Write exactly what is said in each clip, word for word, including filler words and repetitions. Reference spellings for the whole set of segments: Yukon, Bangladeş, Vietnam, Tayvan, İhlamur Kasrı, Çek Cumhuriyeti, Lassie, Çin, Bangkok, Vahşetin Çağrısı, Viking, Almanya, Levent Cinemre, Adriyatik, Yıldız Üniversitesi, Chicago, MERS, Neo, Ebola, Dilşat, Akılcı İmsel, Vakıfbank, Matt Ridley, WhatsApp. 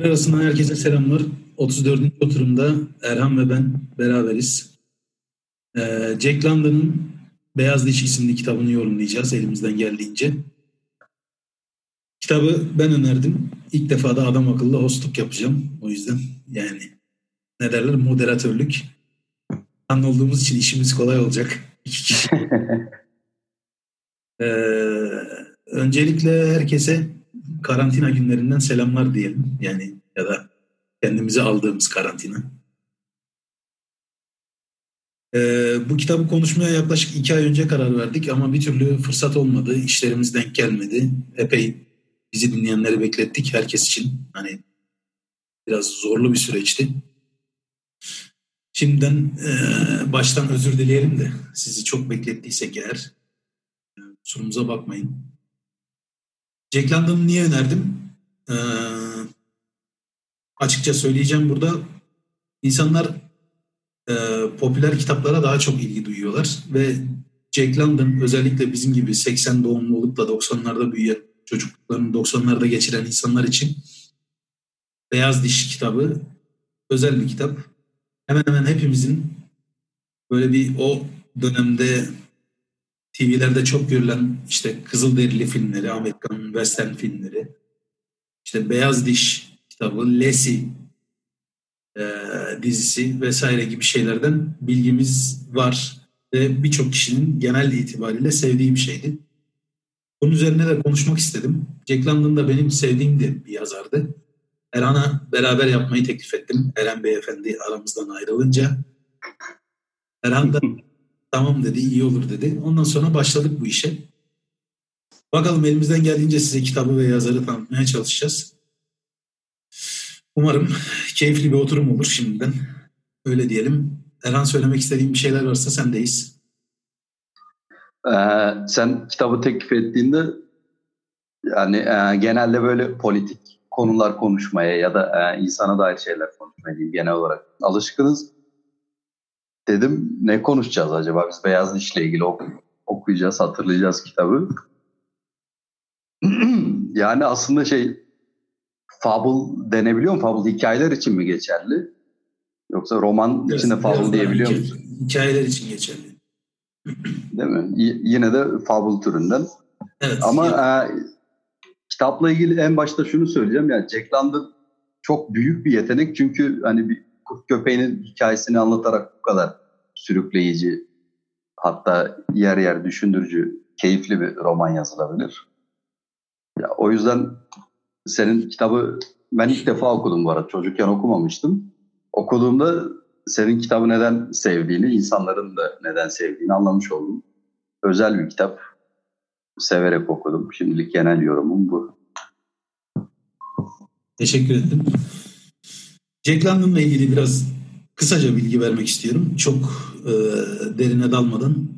Arasından herkese selamlar. otuz dördüncü oturumda Erhan ve ben beraberiz. Ee, Jack London'ın Beyaz Diş isimli kitabını yorumlayacağız elimizden geldiğince. Kitabı ben önerdim. İlk defa da adam akıllı hostluk yapacağım. O yüzden yani ne derler moderatörlük. Anlı olduğumuz için işimiz kolay olacak. İki kişi. ee, öncelikle herkese karantina günlerinden selamlar diyelim. Yani ya da kendimize aldığımız karantina. Ee, bu kitabı konuşmaya yaklaşık iki ay önce karar verdik ama bir türlü fırsat olmadı. İşlerimiz denk gelmedi. Epey bizi dinleyenleri beklettik herkes için. Hani biraz zorlu bir süreçti. Şimdiden e, baştan özür dileyelim de sizi çok beklettiysek eğer kusurumuza bakmayın. Jack London'ı niye önerdim? Ee, açıkça söyleyeceğim burada. İnsanlar e, popüler kitaplara daha çok ilgi duyuyorlar ve Jack London özellikle bizim gibi seksen doğumlu olup da doksanlarda büyüyen çocukluklarını doksanlarda geçiren insanlar için Beyaz Diş kitabı özel bir kitap. Hemen hemen hepimizin böyle bir o dönemde T V'lerde çok görülen işte Kızılderili filmleri, Amerikan Western filmleri, işte Beyaz Diş kitabı, Lassie e, dizisi vesaire gibi şeylerden bilgimiz var ve birçok kişinin genel itibariyle sevdiği bir şeydi. Bunun üzerine de konuşmak istedim. Jack London da benim sevdiğim de bir yazardı. Erhan'a beraber yapmayı teklif ettim. Erhan Beyefendi aramızdan ayrılınca. Erhan da tamam dedi, iyi olur dedi. Ondan sonra başladık bu işe. Bakalım elimizden geldiğince size kitabı ve yazarı tanıtmaya çalışacağız. Umarım keyifli bir oturum olur şimdiden. Öyle diyelim. Erhan, söylemek istediğin bir şeyler varsa sendeyiz. Ee, sen kitabı teklif ettiğinde yani e, genelde böyle politik konular konuşmaya ya da e, insana dair şeyler konuşmaya diyeyim, genel olarak alışkınız. Dedim ne konuşacağız acaba? Biz Beyaz Diş'le ilgili oku- okuyacağız, hatırlayacağız kitabı. Yani aslında şey fable denebiliyor mu? Fable hikayeler için mi geçerli? Yoksa roman biraz, içinde fable diyebiliyor hikaye, musun? Hikayeler için geçerli. Değil mi? Y- yine de fable türünden. Evet. Ama e, kitapla ilgili en başta şunu söyleyeceğim. Yani Jack London çok büyük bir yetenek çünkü hani bir kurt köpeğinin hikayesini anlatarak bu kadar sürükleyici, hatta yer yer düşündürücü, keyifli bir roman yazılabilir. Ya, o yüzden senin kitabı ben ilk defa okudum bu arada. Çocukken okumamıştım. Okuduğumda senin kitabı neden sevdiğini, insanların da neden sevdiğini anlamış oldum. Özel bir kitap. Severek okudum. Şimdilik genel yorumum bu. Teşekkür ederim. Jack London'la ilgili biraz kısaca bilgi vermek istiyorum. Çok e, derine dalmadan.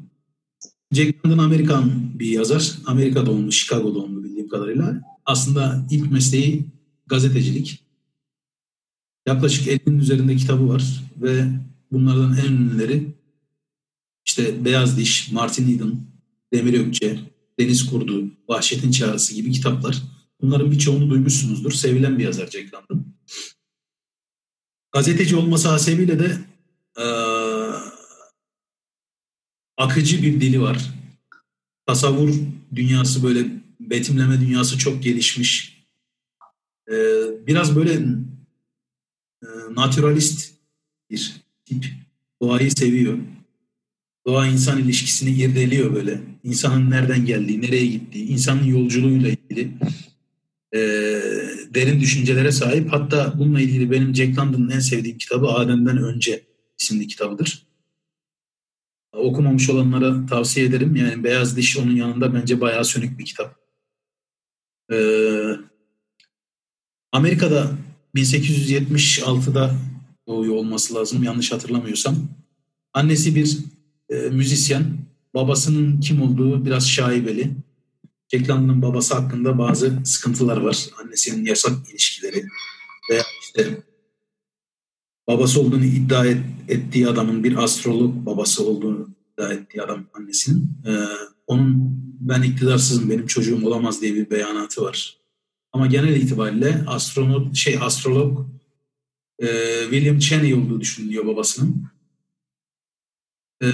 Jack London Amerikan bir yazar. Amerika doğumlu, Chicago doğumlu bildiğim kadarıyla. Aslında ilk mesleği gazetecilik. Yaklaşık ellinin üzerinde kitabı var ve bunlardan en ünlüleri işte Beyaz Diş, Martin Eden, Demir Ökçe, Deniz Kurdu, Vahşetin Çağrısı gibi kitaplar. Bunların birçoğunu duymuşsunuzdur. Sevilen bir yazar Jack London. Gazeteci olması hasebiyle de e, akıcı bir dili var. Tasavvur dünyası, böyle betimleme dünyası çok gelişmiş. E, biraz böyle e, naturalist bir tip. Doğayı seviyor. Doğa-insan ilişkisini irdeliyor böyle. İnsanın nereden geldiği, nereye gittiği, insanın yolculuğuyla ilgili e, derin düşüncelere sahip. Hatta bununla ilgili benim Jack London'ın en sevdiğim kitabı Adem'den Önce isimli kitabıdır. Okumamış olanlara tavsiye ederim. Yani Beyaz Diş onun yanında bence bayağı sönük bir kitap. Ee, Amerika'da bin sekiz yüz yetmiş altıda doğuyor olması lazım yanlış hatırlamıyorsam. Annesi bir e, müzisyen. Babasının kim olduğu biraz şaibeli. Jack London'ın babası hakkında bazı sıkıntılar var. Annesinin yasak ilişkileri veya işte babası olduğunu iddia et, ettiği adamın bir astrolog babası olduğunu iddia ettiği adam annesinin. Ee, onun ben iktidarsızım, benim çocuğum olamaz diye bir beyanatı var. Ama genel itibariyle astronot, şey astrolog e, William Cheney olduğu düşünülüyor babasının. E,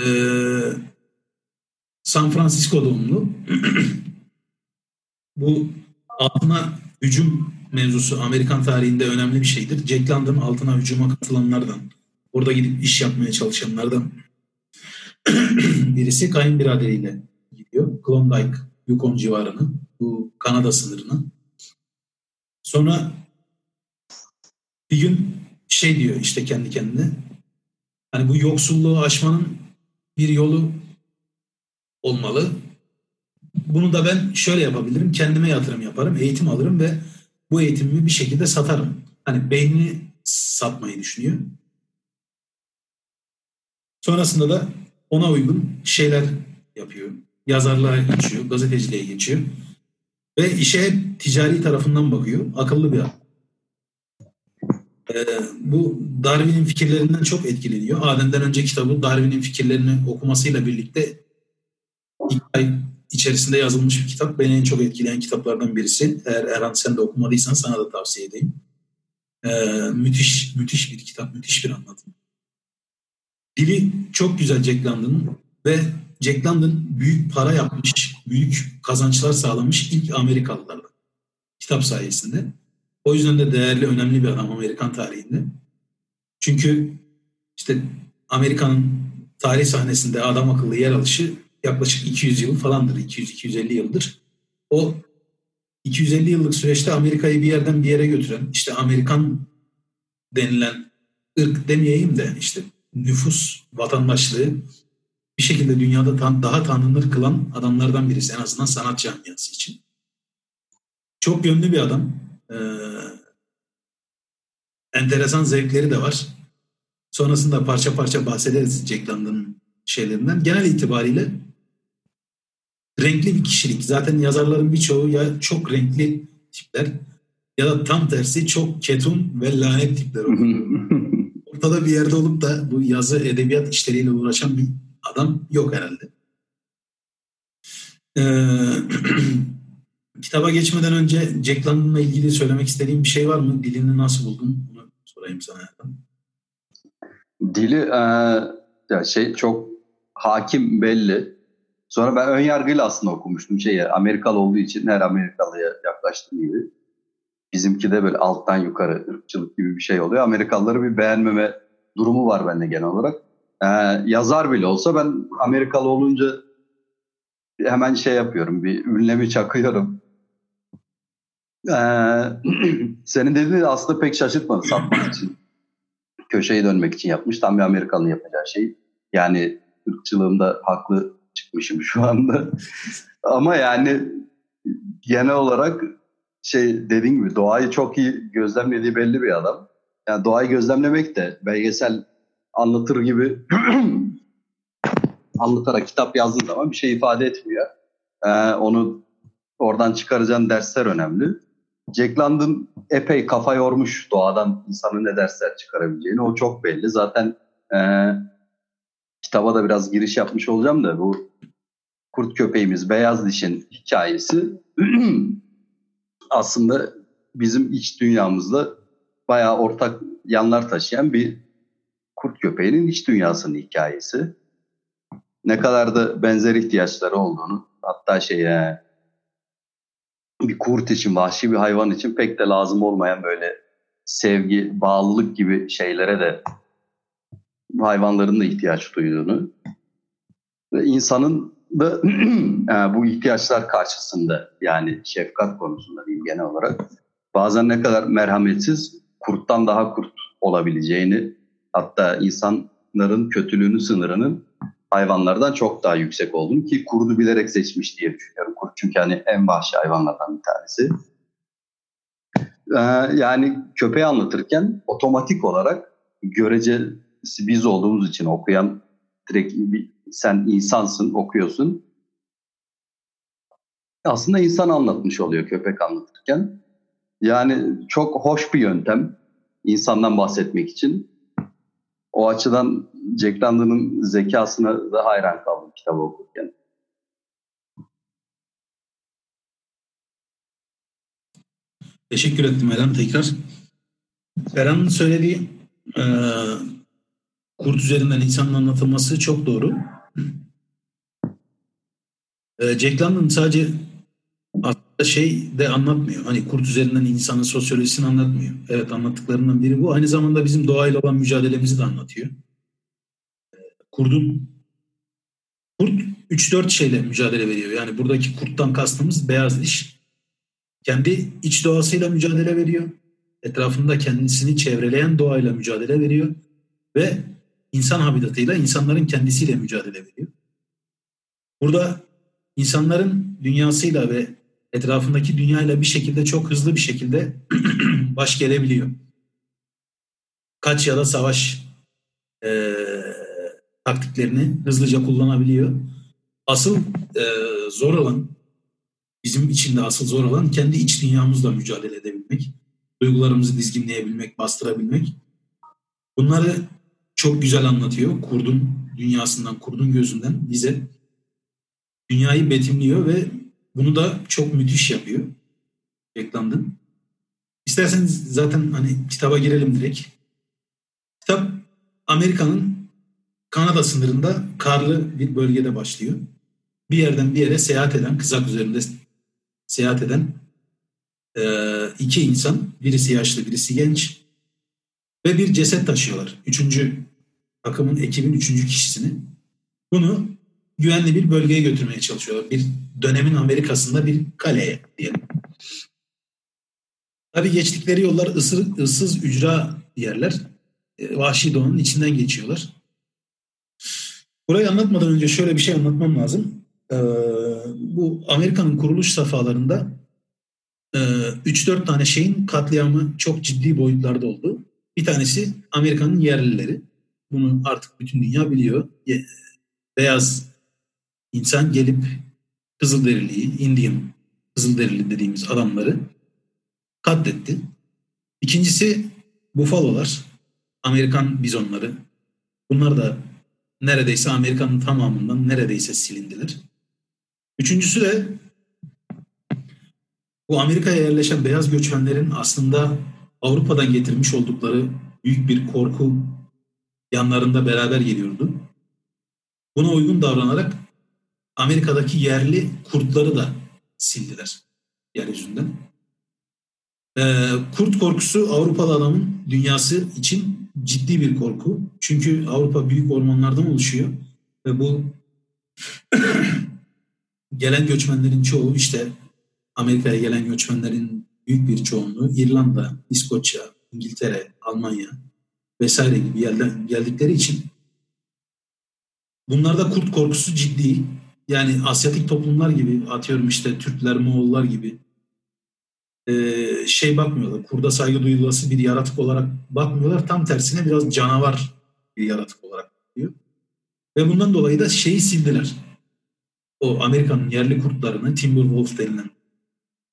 San Francisco doğumlu. Bu altına hücum mevzusu Amerikan tarihinde önemli bir şeydir. Jack London altına hücuma katılanlardan, orada gidip iş yapmaya çalışanlardan birisi. Kayınbiraderiyle gidiyor. Klondike, Yukon civarını, bu Kanada sınırını. Sonra bir gün şey diyor işte kendi kendine. Hani bu yoksulluğu aşmanın bir yolu olmalı. Bunu da ben şöyle yapabilirim. Kendime yatırım yaparım, eğitim alırım ve bu eğitimimi bir şekilde satarım. Hani beynini satmayı düşünüyor. Sonrasında da ona uygun şeyler yapıyor. Yazarlığa geçiyor, gazeteciliğe geçiyor. Ve işe ticari tarafından bakıyor. Akıllı bir adam. Ee, bu Darwin'in fikirlerinden çok etkileniyor. Adem'den Önce kitabı Darwin'in fikirlerini okumasıyla birlikte ilk ay içerisinde yazılmış bir kitap. Beni en çok etkileyen kitaplardan birisi. Eğer Erhan sen de okumadıysan sana da tavsiye edeyim. Ee, müthiş, müthiş bir kitap, müthiş bir anlatım. Dili çok güzel Jack London'ın ve Jack London büyük para yapmış, büyük kazançlar sağlamış ilk Amerikalılardan kitap sayesinde. O yüzden de değerli, önemli bir adam Amerikan tarihinde. Çünkü işte Amerika'nın tarih sahnesinde adam akıllı yer alışı yaklaşık iki yüz yıl falandır, iki yüz iki yüz elli yıldır. O iki yüz elli yıllık süreçte Amerika'yı bir yerden bir yere götüren, işte Amerikan denilen ırk demeyeyim de işte nüfus, vatandaşlığı bir şekilde dünyada tan- daha tanınır kılan adamlardan birisi. En azından sanat camiası için. Çok yönlü bir adam. Ee, enteresan zevkleri de var. Sonrasında parça parça bahsederiz Jack London'ın şeylerinden. Genel itibariyle renkli bir kişilik. Zaten yazarların birçoğu ya çok renkli tipler ya da tam tersi çok ketum ve lanet tipler oluyor. Ortada bir yerde olup da bu yazı, edebiyat işleriyle uğraşan bir adam yok herhalde. Ee, kitaba geçmeden önce Jack London'la ilgili söylemek istediğim bir şey var mı? Dilini nasıl buldun? Bunu sorayım sana. Dili e, ya şey çok hakim belli. Sonra ben ön yargıyla aslında okumuştum şeyi. Amerikalı olduğu için her Amerikalıya yaklaştığım gibi. Bizimki de böyle alttan yukarı ırkçılık gibi bir şey oluyor. Amerikalıları bir beğenmeme durumu var bende genel olarak. Ee, yazar bile olsa ben Amerikalı olunca hemen şey yapıyorum, bir ünlemi çakıyorum. Ee, senin dediğin aslında pek şaşırtmadı, satmak için. Köşeyi dönmek için yapmış. Tam bir Amerikalı'nın yapacağı şey. Yani ırkçılığımda haklı çıkmışım şu anda. Ama yani genel olarak şey dediğim gibi doğayı çok iyi gözlemlediği belli bir adam. Yani doğayı gözlemlemek de belgesel anlatır gibi anlatarak kitap yazdığı zaman bir şey ifade etmiyor. Ee, onu oradan çıkaracağın dersler önemli. Jack London epey kafa yormuş doğadan insanın ne dersler çıkarabileceğini. O çok belli. Zaten e, kitaba da biraz giriş yapmış olacağım da bu kurt köpeğimiz Beyaz Diş'in hikayesi aslında bizim iç dünyamızda bayağı ortak yanlar taşıyan bir kurt köpeğinin iç dünyasının hikayesi. Ne kadar da benzer ihtiyaçları olduğunu, hatta şey bir kurt için, vahşi bir hayvan için pek de lazım olmayan böyle sevgi, bağlılık gibi şeylere de hayvanların da ihtiyaç duyduğunu ve insanın da yani bu ihtiyaçlar karşısında, yani şefkat konusunda diyeyim genel olarak, bazen ne kadar merhametsiz, kurttan daha kurt olabileceğini, hatta insanların kötülüğünün sınırının hayvanlardan çok daha yüksek olduğunu, ki kurdu bilerek seçmiş diye düşünüyorum. Kurt çünkü hani en vahşi hayvanlardan bir tanesi. Ee, yani köpeği anlatırken otomatik olarak görecesi biz olduğumuz için okuyan direkt bir, sen insansın, okuyorsun. Aslında insan anlatmış oluyor köpek anlatırken. Yani çok hoş bir yöntem insandan bahsetmek için. O açıdan Jack London'ın zekasına da hayran kaldım kitabı okurken. Teşekkür ettim Eren tekrar. Eren'in söylediği e, kurt üzerinden insanın anlatılması çok doğru. E, Jack London sadece aslında şey de anlatmıyor. Hani kurt üzerinden insanın sosyolojisini anlatmıyor. Evet, anlattıklarından biri bu. Aynı zamanda bizim doğayla olan mücadelemizi de anlatıyor. E, kurdun kurt üç dört şeyle mücadele veriyor. Yani buradaki kurttan kastımız beyaz diş. Kendi iç doğasıyla mücadele veriyor. Etrafında kendisini çevreleyen doğayla mücadele veriyor. Ve insan habitatıyla, insanların kendisiyle mücadele veriyor. Burada insanların dünyasıyla ve etrafındaki dünyayla bir şekilde, çok hızlı bir şekilde baş gelebiliyor. Kaç ya da savaş e, taktiklerini hızlıca kullanabiliyor. Asıl e, zor olan, bizim için de asıl zor olan kendi iç dünyamızla mücadele edebilmek, duygularımızı dizginleyebilmek, bastırabilmek. Bunları çok güzel anlatıyor. Kurdun dünyasından, kurdun gözünden bize dünyayı betimliyor ve bunu da çok müthiş yapıyor. Reklamdın. İsterseniz zaten hani kitaba girelim direkt. Kitap Amerika'nın Kanada sınırında karlı bir bölgede başlıyor. Bir yerden bir yere seyahat eden, kızak üzerinde seyahat eden iki insan, birisi yaşlı, birisi genç ve bir ceset taşıyorlar. Üçüncü takımın, ekibin üçüncü kişisini. Bunu güvenli bir bölgeye götürmeye çalışıyorlar. Bir dönemin Amerika'sında bir kaleye diyelim. Tabii geçtikleri yollar ıssız, ıssız ücra yerler. Vahşi doğanın içinden geçiyorlar. Burayı anlatmadan önce şöyle bir şey anlatmam lazım. Ee, bu Amerika'nın kuruluş safhalarında e, üç dört tane şeyin katliamı çok ciddi boyutlarda oldu. Bir tanesi Amerika'nın yerlileri. Bunu artık bütün dünya biliyor. Ye, beyaz insan gelip Kızılderili'yi, Indian Kızılderili dediğimiz adamları katletti. İkincisi bufalolar, Amerikan bizonları. Bunlar da neredeyse Amerika'nın tamamından neredeyse silindiler. Üçüncüsü de bu Amerika'ya yerleşen beyaz göçmenlerin aslında Avrupa'dan getirmiş oldukları büyük bir korku yanlarında beraber geliyordu. Buna uygun davranarak Amerika'daki yerli kurtları da sildiler yeryüzünden. Ee, kurt korkusu Avrupalı adamın dünyası için ciddi bir korku. Çünkü Avrupa büyük ormanlardan oluşuyor ve bu gelen göçmenlerin çoğu, işte Amerika'ya gelen göçmenlerin büyük bir çoğunluğu İrlanda, İskoçya, İngiltere, Almanya vesaire gibi yerden geldikleri için bunlarda kurt korkusu ciddi. Yani Asyatik toplumlar gibi, atıyorum işte Türkler, Moğollar gibi ee, şey bakmıyorlar. Kurda saygı duyulası bir yaratık olarak bakmıyorlar. Tam tersine biraz canavar bir yaratık olarak bakıyor. Ve bundan dolayı da şeyi sildiler. O Amerika'nın yerli kurtlarını, Timber Wolf denilen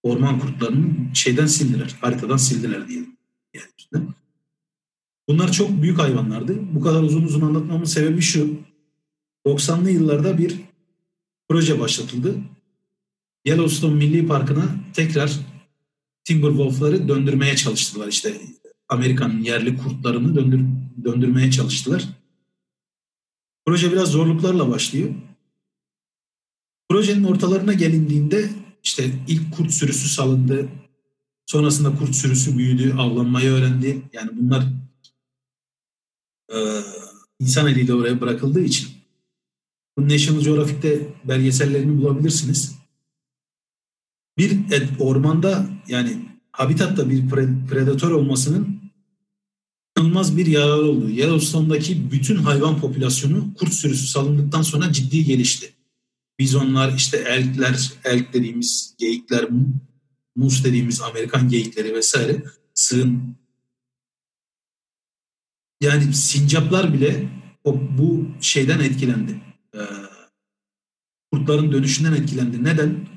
orman kurtlarını şeyden sildiler, haritadan sildiler diyelim. Yani işte. Bunlar çok büyük hayvanlardı. Bu kadar uzun uzun anlatmamın sebebi şu. doksanlı yıllarda bir proje başlatıldı. Yellowstone Milli Parkı'na tekrar Timber Wolf'ları döndürmeye çalıştılar. İşte Amerika'nın yerli kurtlarını döndür, döndürmeye çalıştılar. Proje biraz zorluklarla başlıyor. Projenin ortalarına gelindiğinde işte ilk kurt sürüsü salındı. Sonrasında kurt sürüsü büyüdü, avlanmayı öğrendi. Yani bunlar e, insan eliyle oraya bırakıldığı için. Bunun National Geographic'te belgesellerini bulabilirsiniz. Bir ormanda, yani habitatta bir predatör olmasının inanılmaz bir yararı olduğu. Yellowstone'daki bütün hayvan popülasyonu kurt sürüsü salındıktan sonra ciddi gelişti. Bizonlar, işte elkler, elk dediğimiz geyikler, mus dediğimiz Amerikan geyikleri vesaire, sığın. Yani sincaplar bile bu şeyden etkilendi. Kurtların dönüşünden etkilendi. Neden?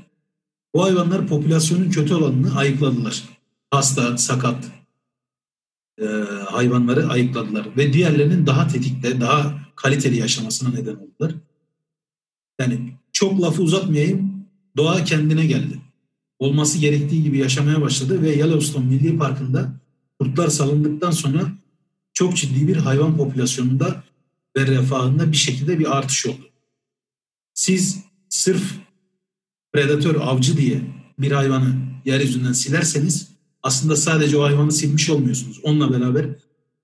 Bu hayvanlar popülasyonun kötü olanını ayıkladılar. Hasta, sakat e, hayvanları ayıkladılar ve diğerlerinin daha tetikte, daha kaliteli yaşamasına neden oldular. Yani çok lafı uzatmayayım, doğa kendine geldi. olması gerektiği gibi yaşamaya başladı ve Yellowstone Milli Parkı'nda kurtlar salındıktan sonra çok ciddi bir hayvan popülasyonunda ve refahında bir şekilde bir artış oldu. Siz sırf predatör avcı diye bir hayvanı yeryüzünden silerseniz aslında sadece o hayvanı silmiş olmuyorsunuz. Onunla beraber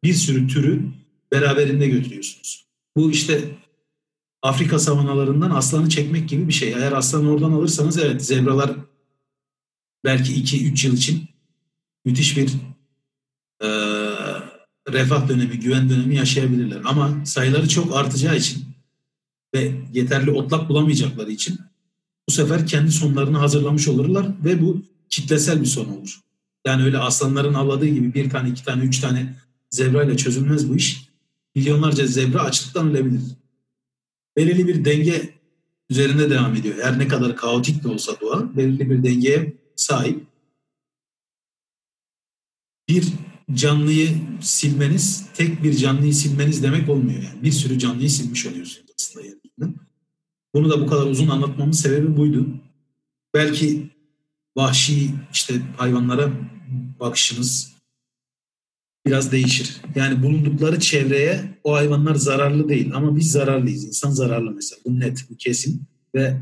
bir sürü türü beraberinde götürüyorsunuz. Bu işte Afrika savanalarından aslanı çekmek gibi bir şey. Eğer aslanı oradan alırsanız evet zebralar belki iki üç yıl için müthiş bir e, refah dönemi, güven dönemi yaşayabilirler. Ama sayıları çok artacağı için ve yeterli otlak bulamayacakları için bu sefer kendi sonlarını hazırlamış olurlar ve bu kitlesel bir son olur. Yani öyle aslanların avladığı gibi bir tane, iki tane, üç tane zebra ile çözülmez bu iş. Milyonlarca zebra açlıktan ölebilir. Belirli bir denge üzerinde devam ediyor. Her ne kadar kaotik de olsa doğa, belirli bir dengeye sahip. Bir canlıyı silmeniz, tek bir canlıyı silmeniz demek olmuyor. Yani bir sürü canlıyı silmiş oluyorsunuz aslında. Yani. Bunu da bu kadar uzun anlatmamın sebebi buydu. Belki vahşi işte hayvanlara bakışınız biraz değişir. Yani bulundukları çevreye o hayvanlar zararlı değil ama biz zararlıyız. İnsan zararlı mesela. Bu net, bu kesin. Ve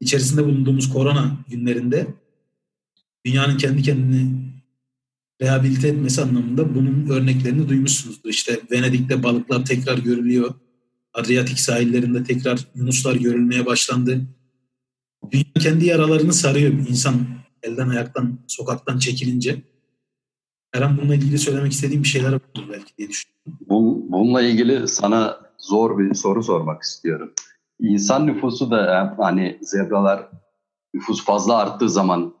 içerisinde bulunduğumuz korona günlerinde dünyanın kendi kendini rehabilite etmesi anlamında bunun örneklerini duymuşsunuzdur. İşte Venedik'te balıklar tekrar görülüyor. Adriyatik sahillerinde tekrar yunuslar görülmeye başlandı. Dünya kendi yaralarını sarıyor. İnsan elden ayaktan, sokaktan çekilince. Erhan, bununla ilgili söylemek istediğim bir şeyler olur belki diye düşünüyorum. Bu, bununla ilgili sana zor bir soru sormak istiyorum. İnsan nüfusu da hani zebralar nüfus fazla arttığı zaman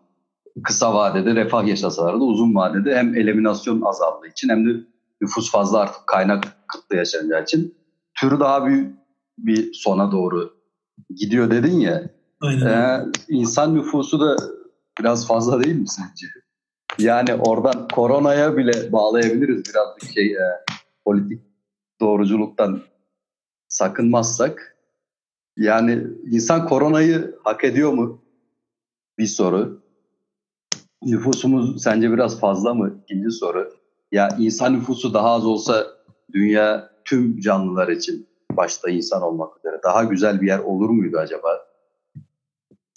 kısa vadede refah yaşasalar da uzun vadede hem eliminasyon azaldığı için hem de nüfus fazla artıp kaynak kıtlığı yaşanacağı için türü daha büyük bir sona doğru gidiyor dedin ya. Aynen. E, insan nüfusu da biraz fazla değil mi sence? Yani oradan koronaya bile bağlayabiliriz birazcık şey e, politik doğruculuktan sakınmazsak. Yani insan koronayı hak ediyor mu? Bir soru. Nüfusumuz sence biraz fazla mı? İkinci soru. Ya insan nüfusu daha az olsa dünya tüm canlılar için başta insan olmak üzere daha güzel bir yer olur muydu acaba?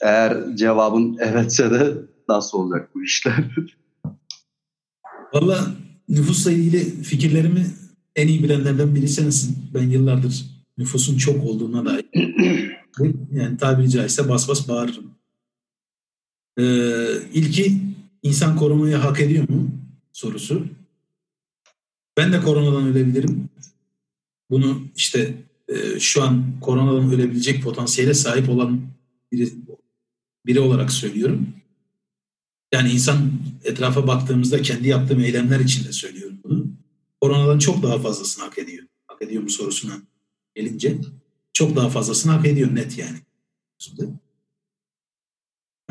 Eğer cevabın evetse de nasıl olacak bu işler? Valla nüfusla ilgili fikirlerimi en iyi bilenlerden biri sensin. Ben yıllardır nüfusun çok olduğuna dair yani tabiri caizse bas bas bağırırım. Ee, ilki insan koronayı hak ediyor mu sorusu. Ben de koronadan ölebilirim. Bunu işte e, şu an koronadan ölebilecek potansiyele sahip olan biri, biri olarak söylüyorum. Yani insan etrafa baktığımızda kendi yaptığım eylemler için de söylüyorum bunu. Koronadan çok daha fazlasını hak ediyor. Hak ediyor mu sorusuna gelince çok daha fazlasını hak ediyor net yani.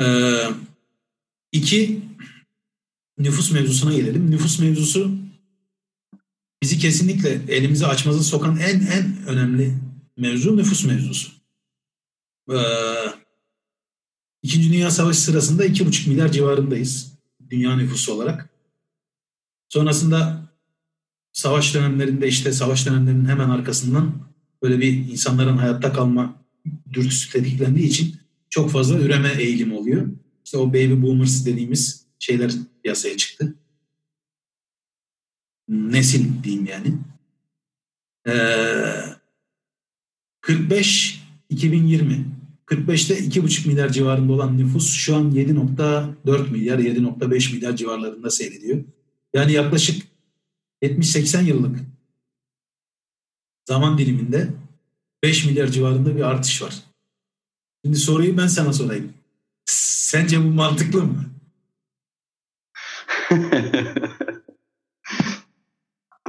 Ee, iki, nüfus mevzusuna gelelim. Nüfus mevzusu bizi kesinlikle elimizi açmaza sokan en en önemli mevzu nüfus mevzusu. Ee, İkinci Dünya Savaşı sırasında iki buçuk milyar civarındayız dünya nüfusu olarak. Sonrasında savaş dönemlerinde işte savaş dönemlerinin hemen arkasından böyle bir insanların hayatta kalma dürtüsü tetiklendiği için çok fazla üreme eğilimi oluyor. İşte o baby boomers dediğimiz şeyler piyasaya çıktı. Nesil diyeyim yani. Ee, kırk beş iki bin yirmi. kırk beşte iki buçuk milyar civarında olan nüfus şu an yedi nokta dört milyar, yedi nokta beş milyar civarlarında seyrediyor. Yani yaklaşık yetmiş seksen yıllık zaman diliminde beş milyar civarında bir artış var. Şimdi soruyu ben sana sorayım. Sence bu mantıklı mı?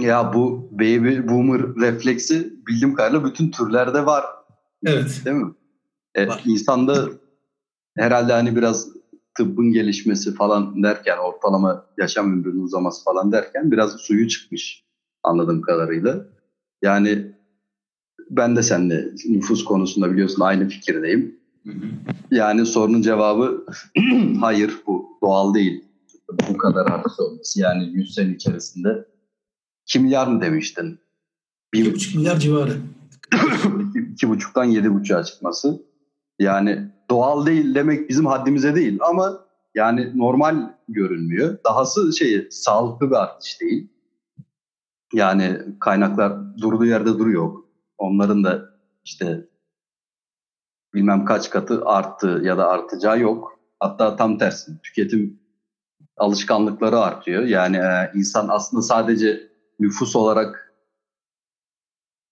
Ya bu baby boomer refleksi bildiğim kadarıyla bütün türlerde var. Evet. Değil mi? E, insanda herhalde hani biraz tıbbın gelişmesi falan derken ortalama yaşam ömrünün uzaması falan derken biraz suyu çıkmış anladığım kadarıyla. Yani ben de seninle nüfus konusunda biliyorsun aynı fikirdeyim. Yani sorunun cevabı hayır bu doğal değil. Bu kadar artış olması. Yani yüz sene içerisinde iki milyar mı demiştin? iki buçuk milyar civarı. iki buçuktan yedi buçuğa çıkması. Yani doğal değil demek bizim haddimize değil ama yani normal görünmüyor. Dahası şey, sağlıklı bir artış değil. Yani kaynaklar durduğu yerde duruyor. Onların da işte bilmem kaç katı arttı ya da artacağı yok. Hatta tam tersi. Tüketim alışkanlıkları artıyor. Yani insan aslında sadece nüfus olarak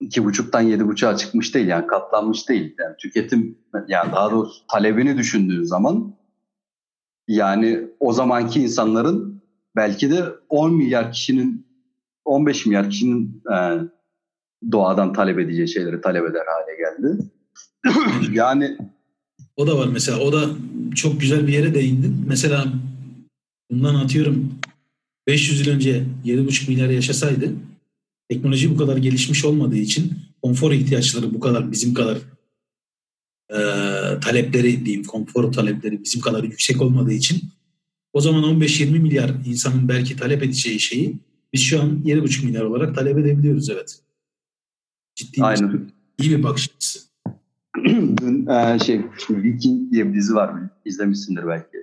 iki buçuktan yedi buçuğa çıkmış değil. Yani katlanmış değil. Yani tüketim, yani daha doğrusu talebini düşündüğün zaman yani o zamanki insanların belki de on milyar kişinin, on beş milyar kişinin e, doğadan talep edeceği şeyleri talep eder hale geldi. Yani o da var mesela. O da çok güzel bir yere değindin. Mesela bundan atıyorum beş yüz yıl önce yedi buçuk milyar yaşasaydı, teknoloji bu kadar gelişmiş olmadığı için konfor ihtiyaçları bu kadar, bizim kadar e, talepleri diyeyim, konfor talepleri bizim kadar yüksek olmadığı için o zaman on beş yirmi milyar insanın belki talep edeceği şeyi biz şu an yedi buçuk milyar olarak talep edebiliyoruz, evet. Ciddi bir, iyi bir bakış açısı. Dün e, şey, şimdi Viking diye bir dizi var, izlemişsindir belki.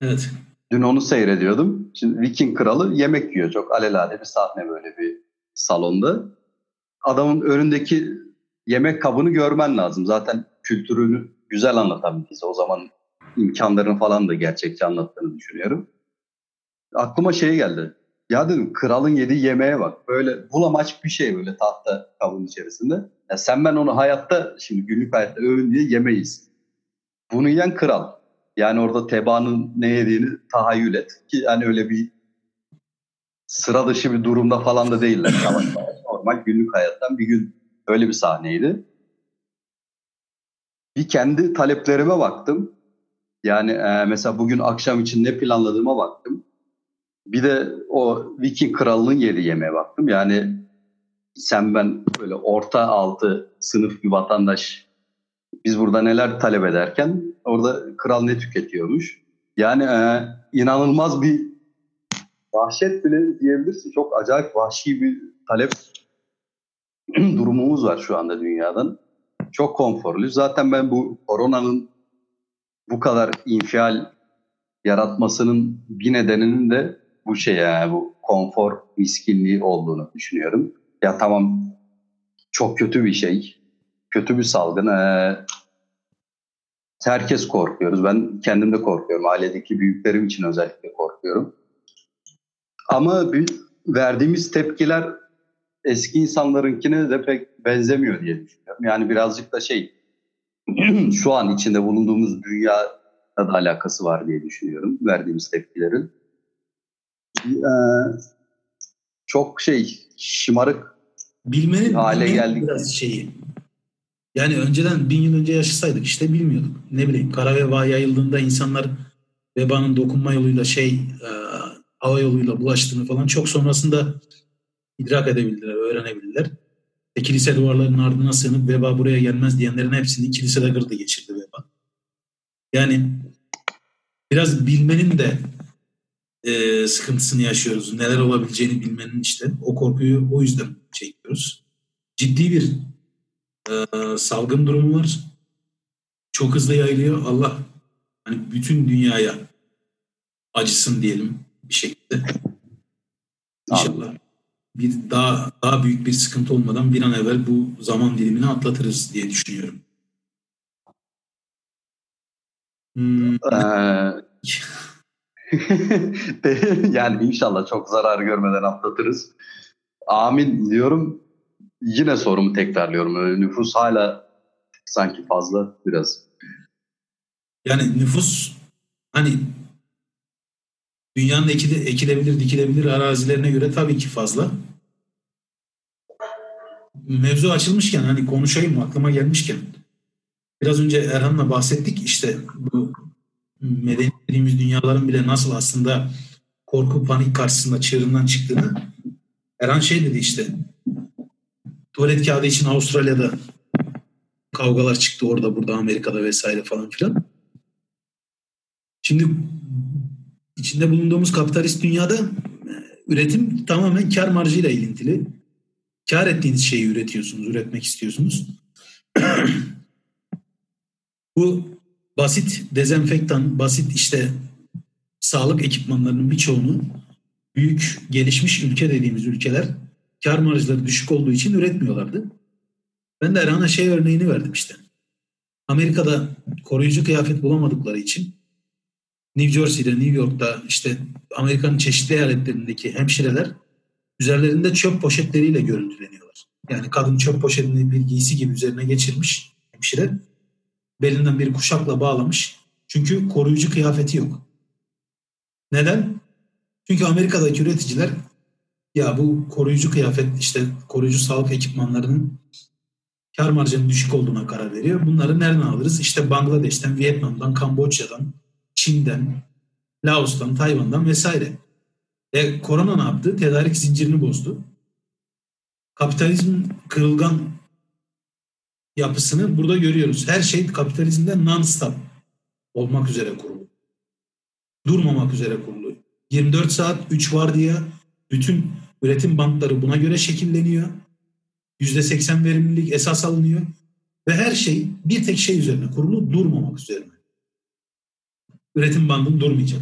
Evet. Dün onu seyrediyordum. Şimdi Viking kralı yemek yiyor. Çok alelade bir sahne, böyle bir salonda. Adamın önündeki yemek kabını görmen lazım. Zaten kültürünü güzel anlatan bir dizi. O zaman imkanlarını falan da gerçekçi anlattığını düşünüyorum. Aklıma şey geldi. Ya dedim, kralın yediği yemeğe bak. Böyle bulamaç bir şey, böyle tahta kabın içerisinde. Ya sen ben onu hayatta, şimdi günlük hayatta öğün diye yemeyiz. Bunu yiyen kral. Yani orada tebaanın ne yediğini tahayyül et. Ki yani öyle bir sıra dışı bir durumda falan da değiller. Normal günlük hayattan bir gün öyle bir sahneydi. Bir kendi taleplerime baktım. Yani e, mesela bugün akşam için ne planladığıma baktım. Bir de o Viking kralının yediği yemeğe baktım. Yani sen ben böyle orta altı sınıf bir vatandaş, biz burada neler talep ederken orada kral ne tüketiyormuş. Yani e, inanılmaz bir vahşet bile diyebilirsin. Çok acayip vahşi bir talep durumumuz var şu anda dünyadan. Çok konforluyuz. Zaten ben bu koronanın bu kadar infial yaratmasının bir nedeninin de bu şey, yani bu konfor miskinliği olduğunu düşünüyorum. Ya tamam, çok kötü bir şey. Kötü bir salgın. Ee, herkes korkuyoruz. Ben kendim de korkuyorum. Ailedeki büyüklerim için özellikle korkuyorum. Ama biz, verdiğimiz tepkiler eski insanlarınkine de pek benzemiyor diye düşünüyorum. Yani birazcık da şey, şu an içinde bulunduğumuz dünya da alakası var diye düşünüyorum. Verdiğimiz tepkilerin. Ee, çok şey, şımarık bilmenin hale geldik. Biraz şeyi. Yani önceden bin yıl önce yaşasaydık işte bilmiyorduk. Ne bileyim, kara veba yayıldığında insanlar vebanın dokunma yoluyla şey e, hava yoluyla bulaştığını falan çok sonrasında idrak edebildiler, öğrenebildiler. E, kilise duvarlarının ardına sığınıp veba buraya gelmez diyenlerin hepsini kilisede kırdı geçirdi veba. Yani biraz bilmenin de e, sıkıntısını yaşıyoruz. Neler olabileceğini bilmenin işte. O korkuyu o yüzden çekiyoruz. Ciddi bir Ee, salgın durumu var. Çok hızlı yayılıyor. Allah hani bütün dünyaya acısın diyelim bir şekilde. İnşallah bir daha daha büyük bir sıkıntı olmadan bir an evvel bu zaman dilimini atlatırız diye düşünüyorum. Hmm. Ee, yani inşallah çok zarar görmeden atlatırız. Amin diyorum. Yine sorumu tekrarlıyorum. Nüfus hala sanki fazla biraz. Yani nüfus hani dünyanın ekide, ekilebilir, dikilebilir arazilerine göre tabii ki fazla. Mevzu açılmışken hani konuşayım, aklıma gelmişken biraz önce Erhan'la bahsettik işte bu medeni dediğimiz dünyaların bile nasıl aslında korku, panik karşısında çığırından çıktığını. Erhan şey dedi işte, tuvalet kağıdı için Avustralya'da kavgalar çıktı, orada burada Amerika'da vesaire falan filan. Şimdi içinde bulunduğumuz kapitalist dünyada üretim tamamen kar marjıyla ilintili. Kar ettiğiniz şeyi üretiyorsunuz, üretmek istiyorsunuz. Bu basit dezenfektan, basit işte sağlık ekipmanlarının birçoğunu büyük gelişmiş ülke dediğimiz ülkeler kar marjları düşük olduğu için üretmiyorlardı. Ben de Erhan'a şey örneğini verdim işte. Amerika'da koruyucu kıyafet bulamadıkları için New Jersey'de, New York'ta işte Amerika'nın çeşitli eyaletlerindeki hemşireler üzerlerinde çöp poşetleriyle görüntüleniyorlar. Yani kadın çöp poşetini bir giysi gibi üzerine geçirmiş hemşire. Belinden bir kuşakla bağlamış. Çünkü koruyucu kıyafeti yok. Neden? Çünkü Amerika'daki üreticiler ya bu koruyucu kıyafet işte koruyucu sağlık ekipmanlarının kar marjının düşük olduğuna karar veriyor. Bunları nereden alırız? İşte Bangladeş'ten, Vietnam'dan, Kamboçya'dan, Çin'den, Laos'tan, Tayvan'dan vesaire. E, korona ne yaptı? Tedarik zincirini bozdu. Kapitalizmin kırılgan yapısını burada görüyoruz. Her şey kapitalizmde non-stop olmak üzere kurulu. Durmamak üzere kurulu. yirmi dört saat üç vardiya bütün üretim bantları buna göre şekilleniyor. yüzde seksen verimlilik esas alınıyor. Ve her şey bir tek şey üzerine kurulu, durmamak üzerine. Üretim bandın durmayacak.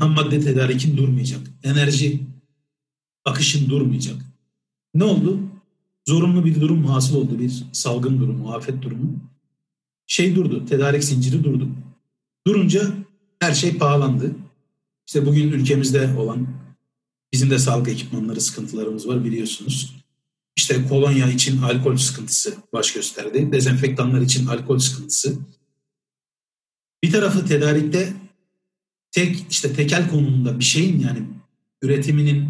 Ham madde tedarikin durmayacak. Enerji akışın durmayacak. Ne oldu? Zorunlu bir durum hasıl oldu. Bir salgın durumu, afet durumu. Şey durdu, tedarik zinciri durdu. Durunca her şey pahalandı. İşte bugün ülkemizde olan bizim de sağlık ekipmanları sıkıntılarımız var biliyorsunuz. İşte kolonya için alkol sıkıntısı baş gösterdi. Dezenfektanlar için alkol sıkıntısı. Bir tarafı tedarikte tek işte tekel konumunda bir şeyin yani üretiminin,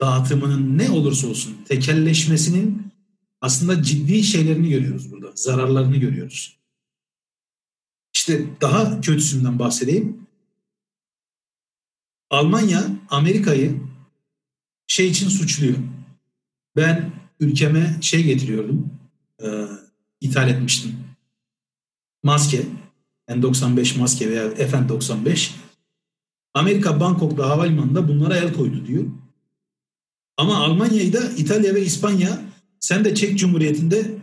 dağıtımının ne olursa olsun tekelleşmesinin aslında ciddi şeylerini görüyoruz burada. Zararlarını görüyoruz. İşte daha kötüsünden bahsedeyim. Almanya Amerika'yı şey için suçluyor. Ben ülkeme şey getiriyordum. E, ithal etmiştim. Maske. N doksan beş maske veya F N doksan beş. Amerika Bangkok'ta havalimanında bunlara el koydu diyor. Ama Almanya'yı da İtalya ve İspanya sen de Çek Cumhuriyeti'nde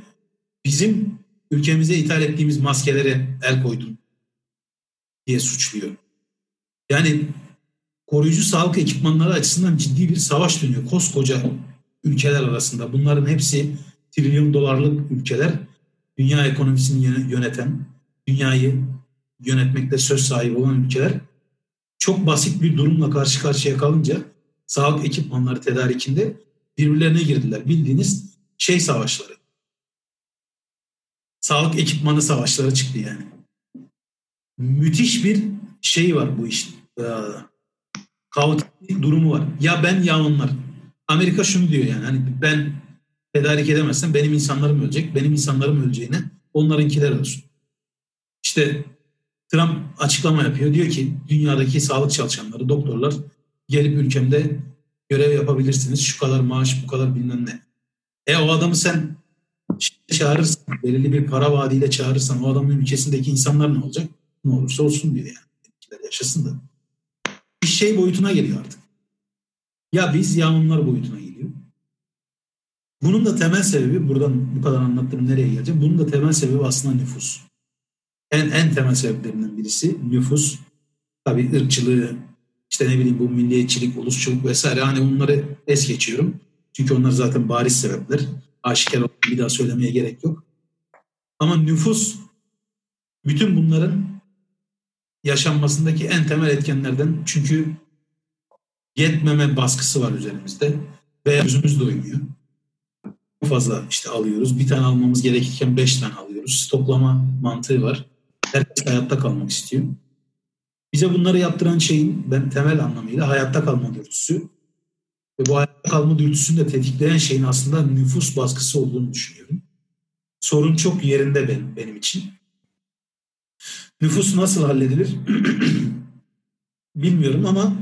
bizim ülkemize ithal ettiğimiz maskelere el koydun diye suçluyor. Yani koruyucu sağlık ekipmanları açısından ciddi bir savaş dönüyor. Koskoca ülkeler arasında. Bunların hepsi trilyon dolarlık ülkeler. Dünya ekonomisini yöneten, dünyayı yönetmekte söz sahibi olan ülkeler çok basit bir durumla karşı karşıya kalınca sağlık ekipmanları tedarikinde birbirlerine girdiler. Bildiğiniz şey savaşları. Sağlık ekipmanı savaşları çıktı yani. Müthiş bir şey var bu işin. Ee, kaotik durumu var. Ya ben ya onlar. Amerika şunu diyor yani. Hani ben tedarik edemezsem benim insanlarım ölecek. Benim insanlarım öleceğine onlarınkiler ölsün. İşte Trump açıklama yapıyor. Diyor ki dünyadaki sağlık çalışanları, doktorlar gelip ülkemde görev yapabilirsiniz. Şu kadar maaş, bu kadar bilmem ne. E o adamı sen çağırırsan, belirli bir para vaadiyle çağırırsan o adamın ülkesindeki insanlar ne olacak? Ne olursa olsun diyor yani. Yaşasın da. Bir şey boyutuna geliyor artık. Ya biz ya onlar boyutuna geliyor. Bunun da temel sebebi, buradan bu kadar anlattım nereye geleceğim? Bunun da temel sebebi aslında nüfus. En, en temel sebeplerinden birisi nüfus. Tabii ırkçılığı, işte ne bileyim bu milliyetçilik, ulusçuluk vesaire. Hani onları es geçiyorum. Çünkü onlar zaten bariz sebepler. Aşikar olan bir daha söylemeye gerek yok. Ama nüfus bütün bunların yaşanmasındaki en temel etkenlerden. Çünkü yetmeme baskısı var üzerimizde. Veya gözümüz doymuyor. Çok fazla işte alıyoruz. Bir tane almamız gerekirken beş tane alıyoruz. Stoklama mantığı var. Herkes hayatta kalmak istiyor. Bize bunları yaptıran şeyin ben temel anlamıyla hayatta kalma dürtüsü ve bu hayatta kalma dürtüsünü de tetikleyen şeyin aslında nüfus baskısı olduğunu düşünüyorum. Sorun çok yerinde benim, benim için. Nüfus nasıl halledilir? Bilmiyorum ama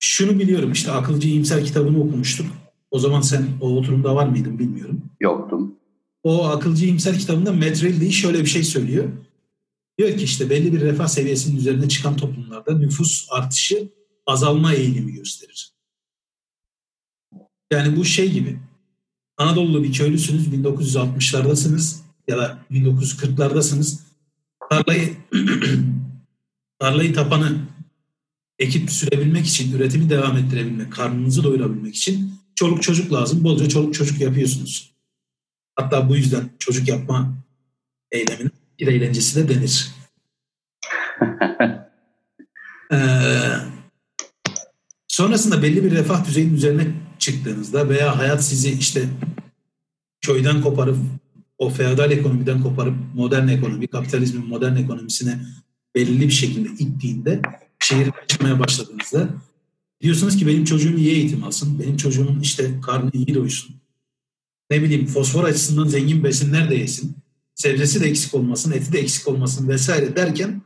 şunu biliyorum. İşte Akılcı İmsel kitabını okumuştuk. O zaman sen o oturumda var mıydın bilmiyorum. Yoktum. O Akılcı İmsel kitabında Matt Ridley şöyle bir şey söylüyor. Diyor ki işte belli bir refah seviyesinin üzerine çıkan toplumlarda nüfus artışı azalma eğilimi gösterir. Yani bu şey gibi. Anadolu'lu bir köylüsünüz, bin dokuz yüz altmışlardasınız ya da bin dokuz yüz kırklardasınız. Tarlayı tarlayı tapanı ekip sürebilmek için, üretimi devam ettirebilmek, karnınızı doyurabilmek için çoluk çocuk lazım. Bolca çoluk çocuk yapıyorsunuz. Hatta bu yüzden çocuk yapma eyleminin bir eğlencesi de denir. ee, sonrasında belli bir refah düzeyinin üzerine çıktığınızda veya hayat sizi işte köyden koparıp, o feodal ekonomiden koparıp modern ekonomi, kapitalizmin modern ekonomisine belirli bir şekilde ittiğinde, şehirde yaşamaya başladığınızda diyorsunuz ki benim çocuğum iyi eğitim alsın, benim çocuğumun işte karnı iyi doysun, ne bileyim fosfor açısından zengin besinler de yesin, sebzesi de eksik olmasın, eti de eksik olmasın vesaire derken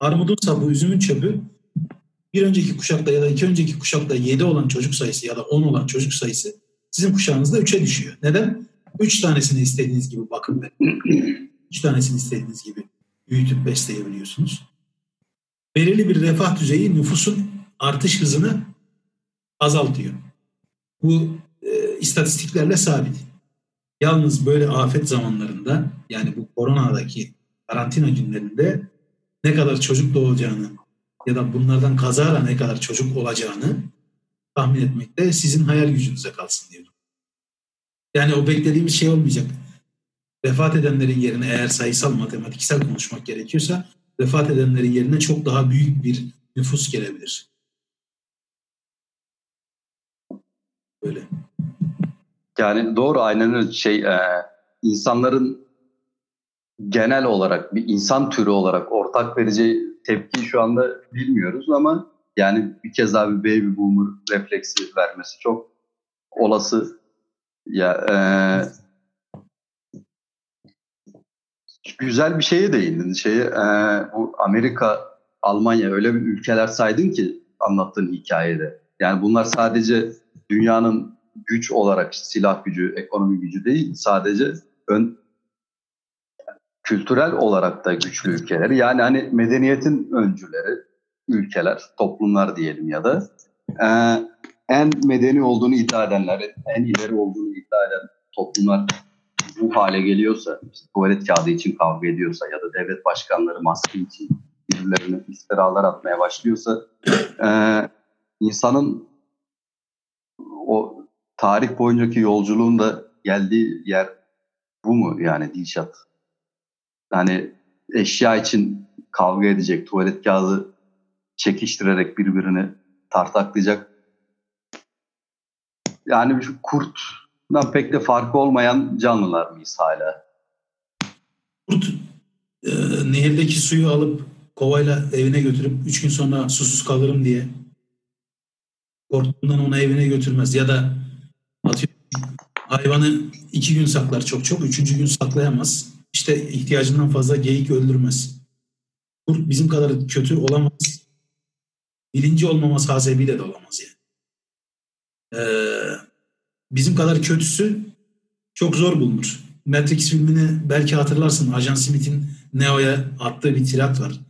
armudun sapı, üzümün çöpü bir önceki kuşakta ya da iki önceki kuşakta yedi olan çocuk sayısı ya da on olan çocuk sayısı sizin kuşağınızda üçe düşüyor. Neden? Üç tanesini istediğiniz gibi bakın verin. Üç tanesini istediğiniz gibi büyütüp besleyebiliyorsunuz. Belirli bir refah düzeyi nüfusun artış hızını azaltıyor. Bu e, istatistiklerle sabit. Yalnız böyle afet zamanlarında, yani bu koronadaki karantina günlerinde ne kadar çocuk doğacağını ya da bunlardan kazara ne kadar çocuk olacağını tahmin etmek de sizin hayal gücünüze kalsın diyorum. Yani o beklediğimiz şey olmayacak. Vefat edenlerin yerine, eğer sayısal matematiksel konuşmak gerekiyorsa, vefat edenlerin yerine çok daha büyük bir nüfus gelebilir. Böyle. Yani doğru, aynen şey e, insanların genel olarak bir insan türü olarak ortak vereceği tepkiyi şu anda bilmiyoruz ama yani bir kez daha bir baby boomer refleksi vermesi çok olası. Ya e, güzel bir şeye değindin. Şeye, e, bu Amerika, Almanya, öyle bir ülkeler saydın ki anlattığın hikayede. Yani bunlar sadece dünyanın güç olarak işte, silah gücü, ekonomi gücü değil, sadece ön kültürel olarak da güçlü ülkeler. Yani hani medeniyetin öncüleri ülkeler, toplumlar diyelim ya da e, en medeni olduğunu iddia edenler, en ileri olduğunu iddia eden toplumlar bu hale geliyorsa, işte tuvalet kağıdı için kavga ediyorsa ya da devlet başkanları maske için birbirlerine iftiralar atmaya başlıyorsa e, insanın o tarih boyuncaki yolculuğun da geldiği yer bu mu yani Dilşat? Yani eşya için kavga edecek, tuvalet kağıdı çekiştirerek birbirini tartaklayacak. Yani şu kurttan pek de farkı olmayan canlılar mıyız hala? Kurt e, nehirdeki suyu alıp kovayla evine götürüp üç gün sonra susuz kalırım diye korktuğundan onu evine götürmez. Ya da atıyor, hayvanı iki gün saklar çok çok, üçüncü gün saklayamaz. İşte ihtiyacından fazla geyik öldürmez. Kurt bizim kadar kötü olamaz. Bilinci olmaması hasebiyle de olamaz yani. Ee, bizim kadar kötüsü çok zor bulunur. Matrix filmini belki hatırlarsın. Ajan Smith'in Neo'ya attığı bir tirat var.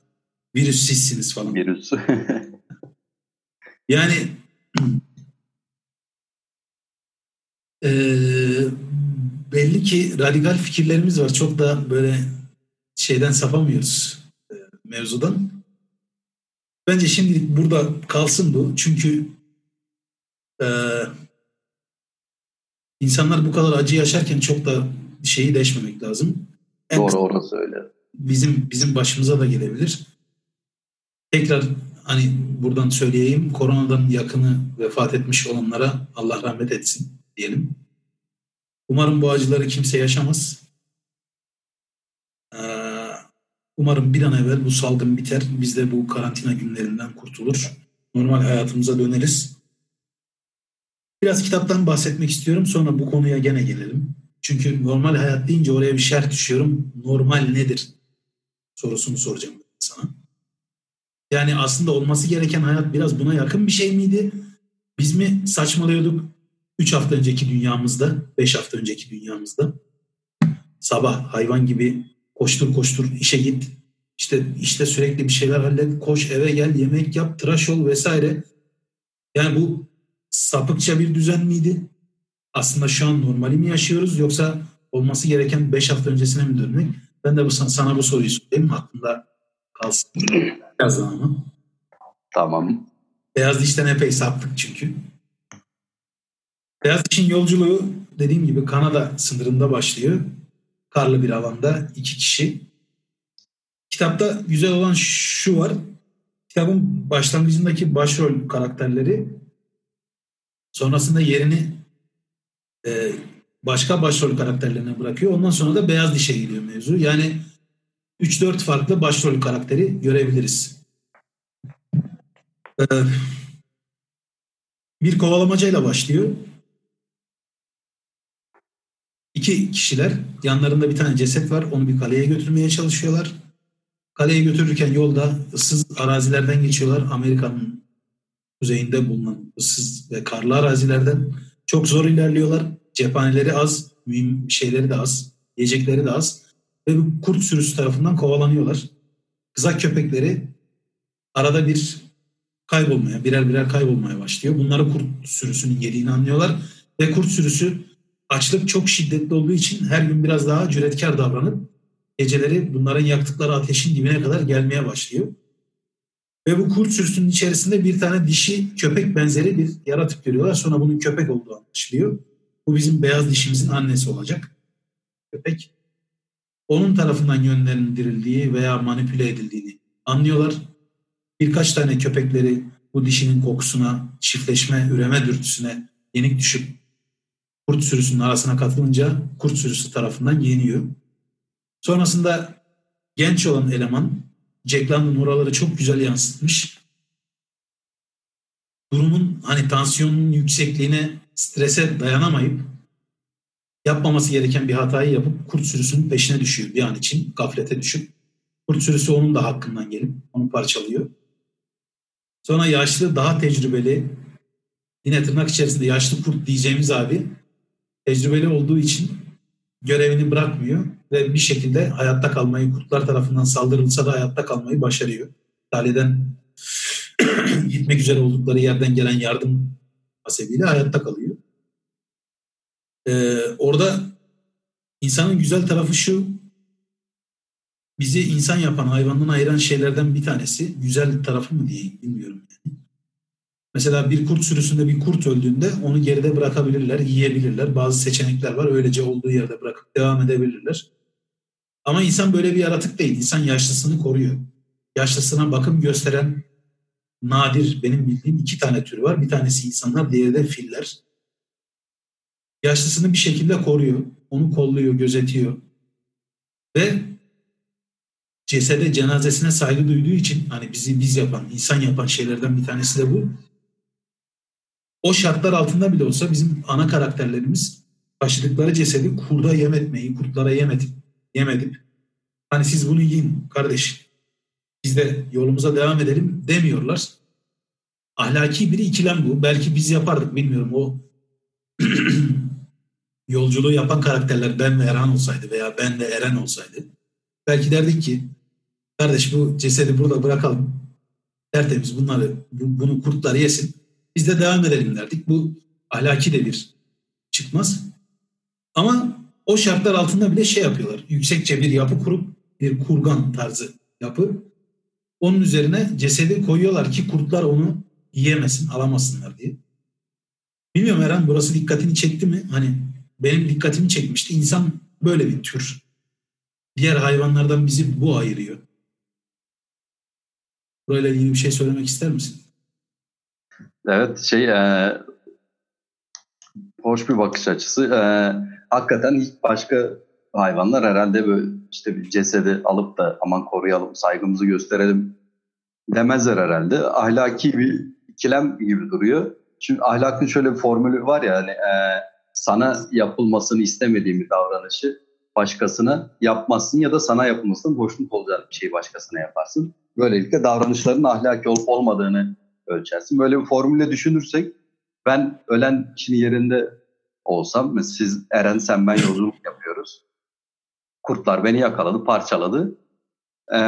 Virüs sizsiniz falan. Virüs. Yani e, belli ki radikal fikirlerimiz var. Çok da böyle şeyden sapamıyoruz e, mevzudan. Bence şimdilik burada kalsın bu. Çünkü Ee, insanlar bu kadar acı yaşarken çok da şeyi deşmemek lazım. En doğru, orası öyle. Bizim bizim başımıza da gelebilir. Tekrar hani buradan söyleyeyim, koronadan yakını vefat etmiş olanlara Allah rahmet etsin diyelim. Umarım bu acıları kimse yaşamaz. Ee, umarım bir an evvel bu salgın biter. Biz de bu karantina günlerinden kurtulur. Normal hayatımıza döneriz. Biraz kitaptan bahsetmek istiyorum. Sonra bu konuya gene gelelim. Çünkü normal hayat deyince oraya bir şerh düşüyorum. Normal nedir sorusunu soracağım sana. Yani aslında olması gereken hayat biraz buna yakın bir şey miydi? Biz mi saçmalıyorduk üç hafta önceki dünyamızda, beş hafta önceki dünyamızda? Sabah hayvan gibi koştur koştur işe git, İşte işte sürekli bir şeyler hallet, koş eve gel, yemek yap, tıraş ol vesaire. Yani bu sapıkça bir düzen miydi? Aslında şu an normali mi yaşıyoruz, yoksa olması gereken beş hafta öncesine mi dönmek? Ben de bu, sana bu soruyu sorayım, aklımda kalsın. Biraz daha mı? Tamam. Beyaz Diş'ten epey saptık çünkü. Beyaz Diş'in yolculuğu dediğim gibi Kanada sınırında başlıyor. Karlı bir alanda iki kişi. Kitapta güzel olan şu var. Kitabın başlangıcındaki başrol karakterleri sonrasında yerini e, başka başrol karakterlerine bırakıyor. Ondan sonra da Beyaz Diş'e geliyor mevzu. Yani üç dört farklı başrol karakteri görebiliriz. Ee, bir kovalamacayla başlıyor. İki kişiler, yanlarında bir tane ceset var. Onu bir kaleye götürmeye çalışıyorlar. Kaleye götürürken yolda ıssız arazilerden geçiyorlar. Amerika'nın kuzeyinde bulunan ıssız ve karlı arazilerden. Çok zor ilerliyorlar. Cephaneleri az, mühim şeyleri de az, yiyecekleri de az. Ve bu kurt sürüsü tarafından kovalanıyorlar. Kızak köpekleri arada bir kaybolmaya, birer birer kaybolmaya başlıyor. Bunları kurt sürüsünün yediğini anlıyorlar. Ve kurt sürüsü açlık çok şiddetli olduğu için her gün biraz daha cüretkar davranıp geceleri bunların yaktıkları ateşin dibine kadar gelmeye başlıyor. Ve bu kurt sürüsünün içerisinde bir tane dişi köpek benzeri bir yaratık görüyorlar. Sonra bunun köpek olduğu anlaşılıyor. Bu bizim Beyaz Dişimizin annesi olacak köpek. Onun tarafından yönlendirildiği veya manipüle edildiğini anlıyorlar. Birkaç tane köpekleri bu dişinin kokusuna, çiftleşme, üreme dürtüsüne yenik düşüp kurt sürüsünün arasına katılınca kurt sürüsü tarafından yeniyor. Sonrasında genç olan eleman, Jack London oraları çok güzel yansıtmış. Durumun, hani tansiyonun yüksekliğine, strese dayanamayıp yapmaması gereken bir hatayı yapıp kurt sürüsünün peşine düşüyor bir an için, gaflete düşüp. Kurt sürüsü onun da hakkından gelip onu parçalıyor. Sonra yaşlı, daha tecrübeli, yine tırnak içerisinde yaşlı kurt diyeceğimiz abi, tecrübeli olduğu için görevini bırakmıyor ve bir şekilde hayatta kalmayı, kurtlar tarafından saldırılsa da hayatta kalmayı başarıyor. İtalya'dan gitmek üzere oldukları yerden gelen yardım hasebiyle hayatta kalıyor. Ee, orada insanın güzel tarafı şu, bizi insan yapan, hayvandan ayıran şeylerden bir tanesi, güzel tarafı mı diyeyim bilmiyorum yani. Mesela bir kurt sürüsünde bir kurt öldüğünde onu geride bırakabilirler, yiyebilirler. Bazı seçenekler var. Öylece olduğu yerde bırakıp devam edebilirler. Ama insan böyle bir yaratık değil. İnsan yaşlısını koruyor. Yaşlısına bakım gösteren nadir, benim bildiğim iki tane tür var. Bir tanesi insanlar, diğeri de filler. Yaşlısını bir şekilde koruyor. Onu kolluyor, gözetiyor. Ve cesede, cenazesine saygı duyduğu için, hani bizi biz yapan, insan yapan şeylerden bir tanesi de bu. O şartlar altında bile olsa bizim ana karakterlerimiz taşıdıkları cesedi kurda yem etmeyi, kurtlara yem edip, yem edip hani siz bunu yiyin kardeş, biz de yolumuza devam edelim demiyorlar. Ahlaki bir ikilem bu. Belki biz yapardık, bilmiyorum. O yolculuğu yapan karakterler ben ve Erhan olsaydı veya ben ve Eren olsaydı, belki derdik ki kardeş bu cesedi burada bırakalım, tertemiz, bunları, bunu kurtlar yesin, biz de devam edelim derdik. Bu ahlaki de bir çıkmaz. Ama o şartlar altında bile şey yapıyorlar. Yüksekçe bir yapı kurup, bir kurgan tarzı yapı. Onun üzerine cesedi koyuyorlar ki kurtlar onu yiyemesin, alamasınlar diye. Bilmiyorum Erhan, burası dikkatini çekti mi? Hani benim dikkatimi çekmişti. İnsan böyle bir tür. Diğer hayvanlardan bizi bu ayırıyor. Burayla ilgili bir şey söylemek ister misin? Evet, şey e, hoş bir bakış açısı. E, hakikaten hiç başka hayvanlar herhalde böyle işte bir cesedi alıp da aman koruyalım, saygımızı gösterelim demezler herhalde. Ahlaki bir ikilem gibi duruyor. Şimdi ahlakın şöyle bir formülü var ya, hani, e, sana yapılmasını istemediğin bir davranışı başkasına yapmazsın ya da sana yapılmasının hoşnut olacak bir şeyi başkasına yaparsın. Böylelikle davranışların ahlaki olup olmadığını ölçersin. Böyle bir formülle düşünürsek, ben ölen kişinin yerinde olsam, mesela siz Eren, sen, ben yolculuk yapıyoruz. Kurtlar beni yakaladı, parçaladı. e,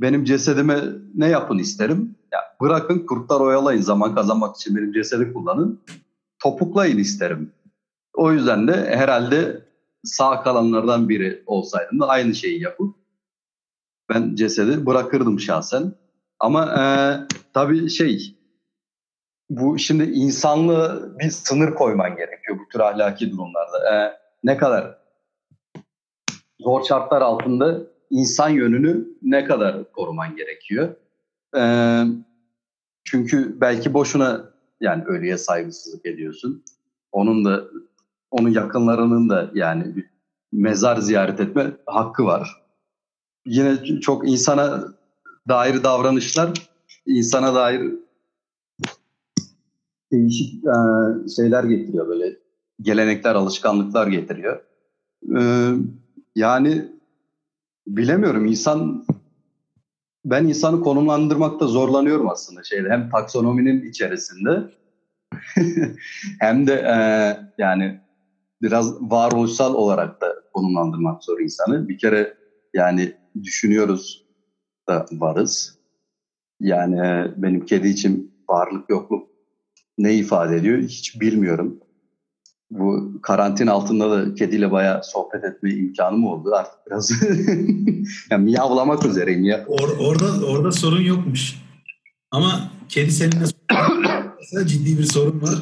benim cesedime ne yapın isterim? Ya bırakın kurtlar oyalayın, zaman kazanmak için benim cesedi kullanın. Topuklayın isterim. O yüzden de herhalde sağ kalanlardan biri olsaydım da aynı şeyi yapıp ben cesedi bırakırdım şahsen. Ama e, tabii şey, bu şimdi insanlığı bir sınır koyman gerekiyor bu tür ahlaki durumlarda. E, ne kadar zor şartlar altında insan yönünü ne kadar koruman gerekiyor? E, çünkü belki boşuna yani ölüye saygısızlık ediyorsun. Onun da onun yakınlarının da yani mezar ziyaret etme hakkı var. Yine çok insana dair davranışlar, insana dair değişik şeyler getiriyor, böyle gelenekler, alışkanlıklar getiriyor. Yani bilemiyorum, insan, ben insanı konumlandırmakta zorlanıyorum aslında şeyde, hem taksonominin içerisinde hem de e, yani biraz varoluşsal olarak da konumlandırmak zor insanı. Bir kere yani düşünüyoruz da varız. Yani benim kedi için varlık yokluk ne ifade ediyor hiç bilmiyorum. Bu karantina altında da kediyle bayağı sohbet etme imkanım oldu artık biraz. Yani miyavlamak üzereyim ya. Or- orada orada sorun yokmuş. Ama kedi seninle ciddi bir sorun var.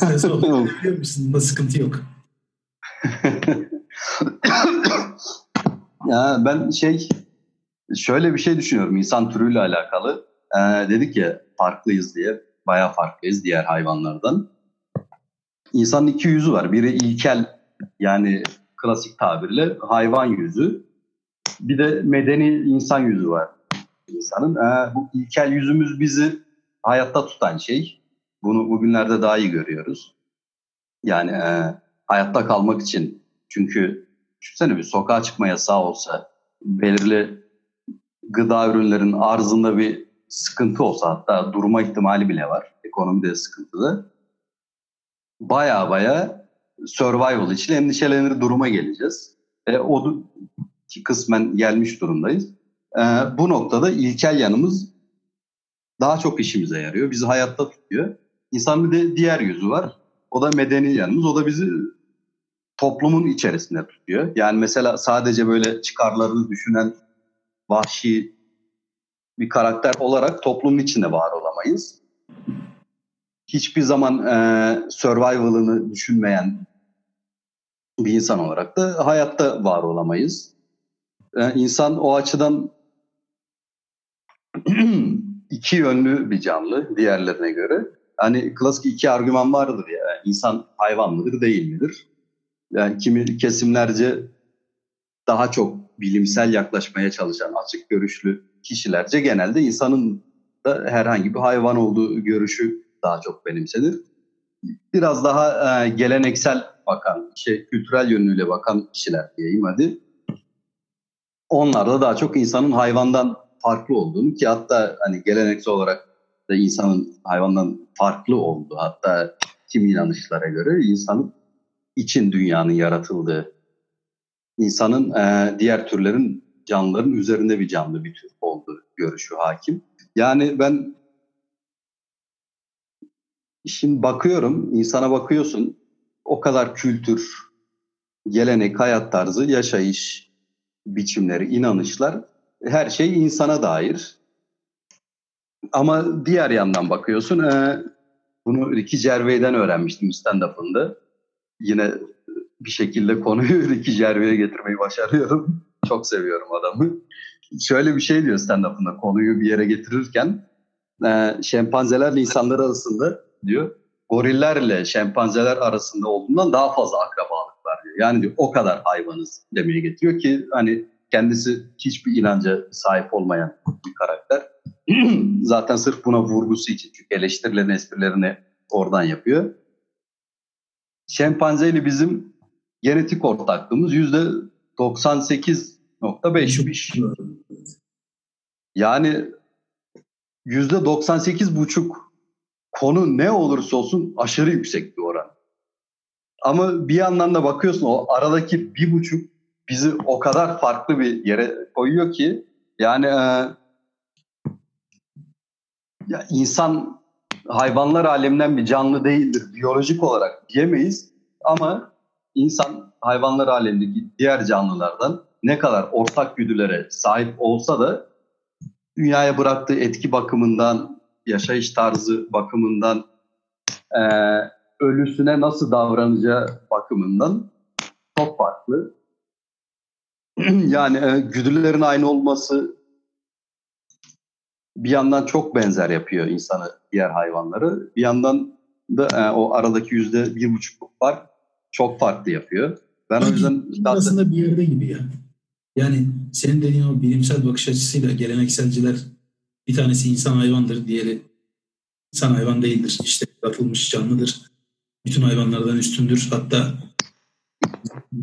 Sen sohbet ediyor musun? Bunda sıkıntı yok. Ya ben şey şöyle bir şey düşünüyorum insan türüyle alakalı. Ee, dedik ya farklıyız diye. Bayağı farklıyız diğer hayvanlardan. İnsanın iki yüzü var. Biri ilkel, yani klasik tabirle hayvan yüzü. Bir de medeni insan yüzü var insanın. Ee, bu ilkel yüzümüz bizi hayatta tutan şey. Bunu bugünlerde daha iyi görüyoruz. Yani e, hayatta kalmak için. Çünkü düşünsene bir sokağa çıkma yasağı olsa, belirli gıda ürünlerin arzında bir sıkıntı olsa, hatta durma ihtimali bile var. Ekonomide sıkıntılı. Baya baya survival için endişelenir duruma geleceğiz. E, o ki kısmen gelmiş durumdayız. E, bu noktada ilkel yanımız daha çok işimize yarıyor. Bizi hayatta tutuyor. İnsanın bir de diğer yüzü var. O da medeni yanımız. O da bizi toplumun içerisinde tutuyor. Yani mesela sadece böyle çıkarlarını düşünen vahşi bir karakter olarak toplumun içinde var olamayız. Hiçbir zaman e, survival'ını düşünmeyen bir insan olarak da hayatta var olamayız. E, insan o açıdan iki yönlü bir canlı diğerlerine göre. Hani klasik iki argüman vardır ya. Yani insan hayvan mıdır, değil midir? Yani kimi kesimlerce daha çok bilimsel yaklaşmaya çalışan açık görüşlü kişilerce genelde insanın da herhangi bir hayvan olduğu görüşü daha çok benimsenir. Biraz daha e, geleneksel bakan, şey, kültürel yönüyle bakan kişiler diyeyim hadi. Onlar da daha çok insanın hayvandan farklı olduğunu, ki hatta hani geleneksel olarak da insanın hayvandan farklı olduğu, hatta kimi inanışlara göre insanın için dünyanın yaratıldığı, insanın e, diğer türlerin, canlıların üzerinde bir canlı bir tür olduğu görüşü hakim. Yani ben şimdi bakıyorum, insana bakıyorsun, o kadar kültür, gelenek, hayat tarzı, yaşayış biçimleri, inanışlar, her şey insana dair. Ama diğer yandan bakıyorsun, e, bunu Ricky Gervais'den öğrenmiştim stand-up'ında. Yine bir şekilde konuyu Ricky Gervais'e getirmeyi başarıyorum. Çok seviyorum adamı. Şöyle bir şey diyor stand-up'ında, konuyu bir yere getirirken, e, şempanzelerle insanlar arasında diyor, gorillerle şempanzeler arasında olduğundan daha fazla akrabalık var diyor. Yani diyor, o kadar hayvanız demeye getiriyor ki hani kendisi hiçbir inanca sahip olmayan bir karakter. Zaten sırf buna vurgusu için, çünkü eleştirilerin esprilerini oradan yapıyor. Şempanzeyle bizim genetik ortaklığımız yüzde doksan sekiz virgül beşmiş. Yani yüzde doksan sekiz virgül beş konu ne olursa olsun aşırı yüksek bir oran. Ama bir yandan da bakıyorsun o aradaki bir buçuk bizi o kadar farklı bir yere koyuyor ki yani e, ya insan hayvanlar aleminden bir canlı değildir biyolojik olarak diyemeyiz ama insan hayvanlar alemindeki diğer canlılardan ne kadar ortak güdülere sahip olsa da dünyaya bıraktığı etki bakımından, yaşayış tarzı bakımından, e, ölüsüne nasıl davranacağı bakımından çok farklı. Yani e, güdülerin aynı olması bir yandan çok benzer yapıyor insanı diğer hayvanları. Bir yandan da e, o aradaki yüzde bir buçukluk fark çok farklı yapıyor. Ben o yüzden aslında bir yerde gibi ya. Yani senin dediğin o bilimsel bakış açısıyla gelenekselciler bir tanesi insan hayvandır, diğeri insan hayvan değildir. İşte yaratılmış canlıdır. Bütün hayvanlardan üstündür. Hatta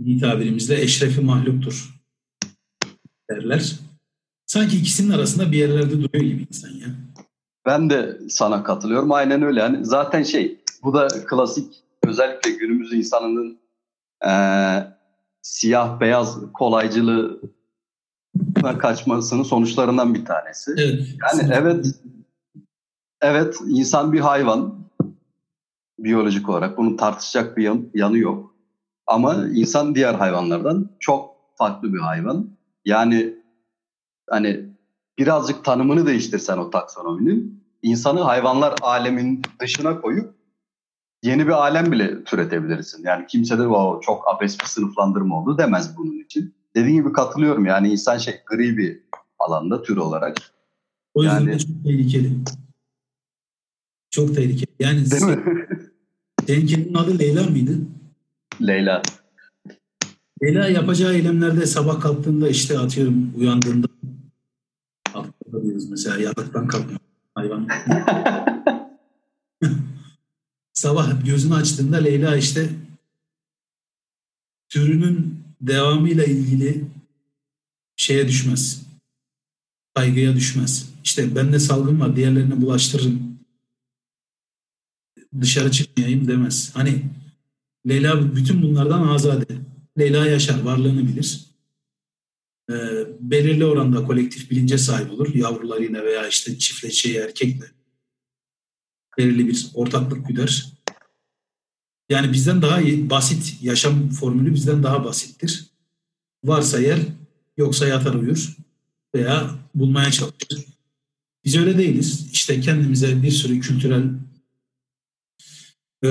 iyi tabirimizle eşrefi mahluktur derler. Sanki ikisinin arasında bir yerlerde duruyor gibi insan ya. Ben de sana katılıyorum. Aynen öyle. Yani zaten şey bu da klasik özellikle günümüz insanının Ee, siyah beyaz kolaycılığına kaçmasının sonuçlarından bir tanesi. Evet. Yani evet, evet insan bir hayvan biyolojik olarak bunu tartışacak bir yan, yanı yok. Ama insan diğer hayvanlardan çok farklı bir hayvan. Yani hani birazcık tanımını değiştirsen o taksonominin insanı hayvanlar aleminin dışına koyup yeni bir alem bile türetebilirsin. Yani kimse de wow, çok abes bir sınıflandırma oldu demez bunun için. Dediğim gibi katılıyorum. Yani insan şey gri bir alanda tür olarak. O yüzden yani, çok tehlikeli. Çok tehlikeli. Yani değil mi? Senin adı Leyla mıydı? Leyla. Leyla yapacağı eylemlerde sabah kalktığında işte atıyorum uyandığında kalktığında diyoruz mesela yataktan kalkma hayvan. Sabah gözünü açtığında Leyla işte türünün devamıyla ilgili şeye düşmez. Kaygıya düşmez. İşte bende salgın var diğerlerine bulaştırırım. Dışarı çıkmayayım demez. Hani Leyla bütün bunlardan azade. Leyla yaşar, varlığını bilir. Ee, belirli oranda kolektif bilince sahip olur. Yavrularıyla veya işte çiftleşeyi erkekle. Belirli bir ortaklık güder. Yani bizden daha iyi, basit, yaşam formülü bizden daha basittir. Varsa yer, yoksa yatar uyur veya bulmaya çalışır. Biz öyle değiliz. İşte kendimize bir sürü kültürel e,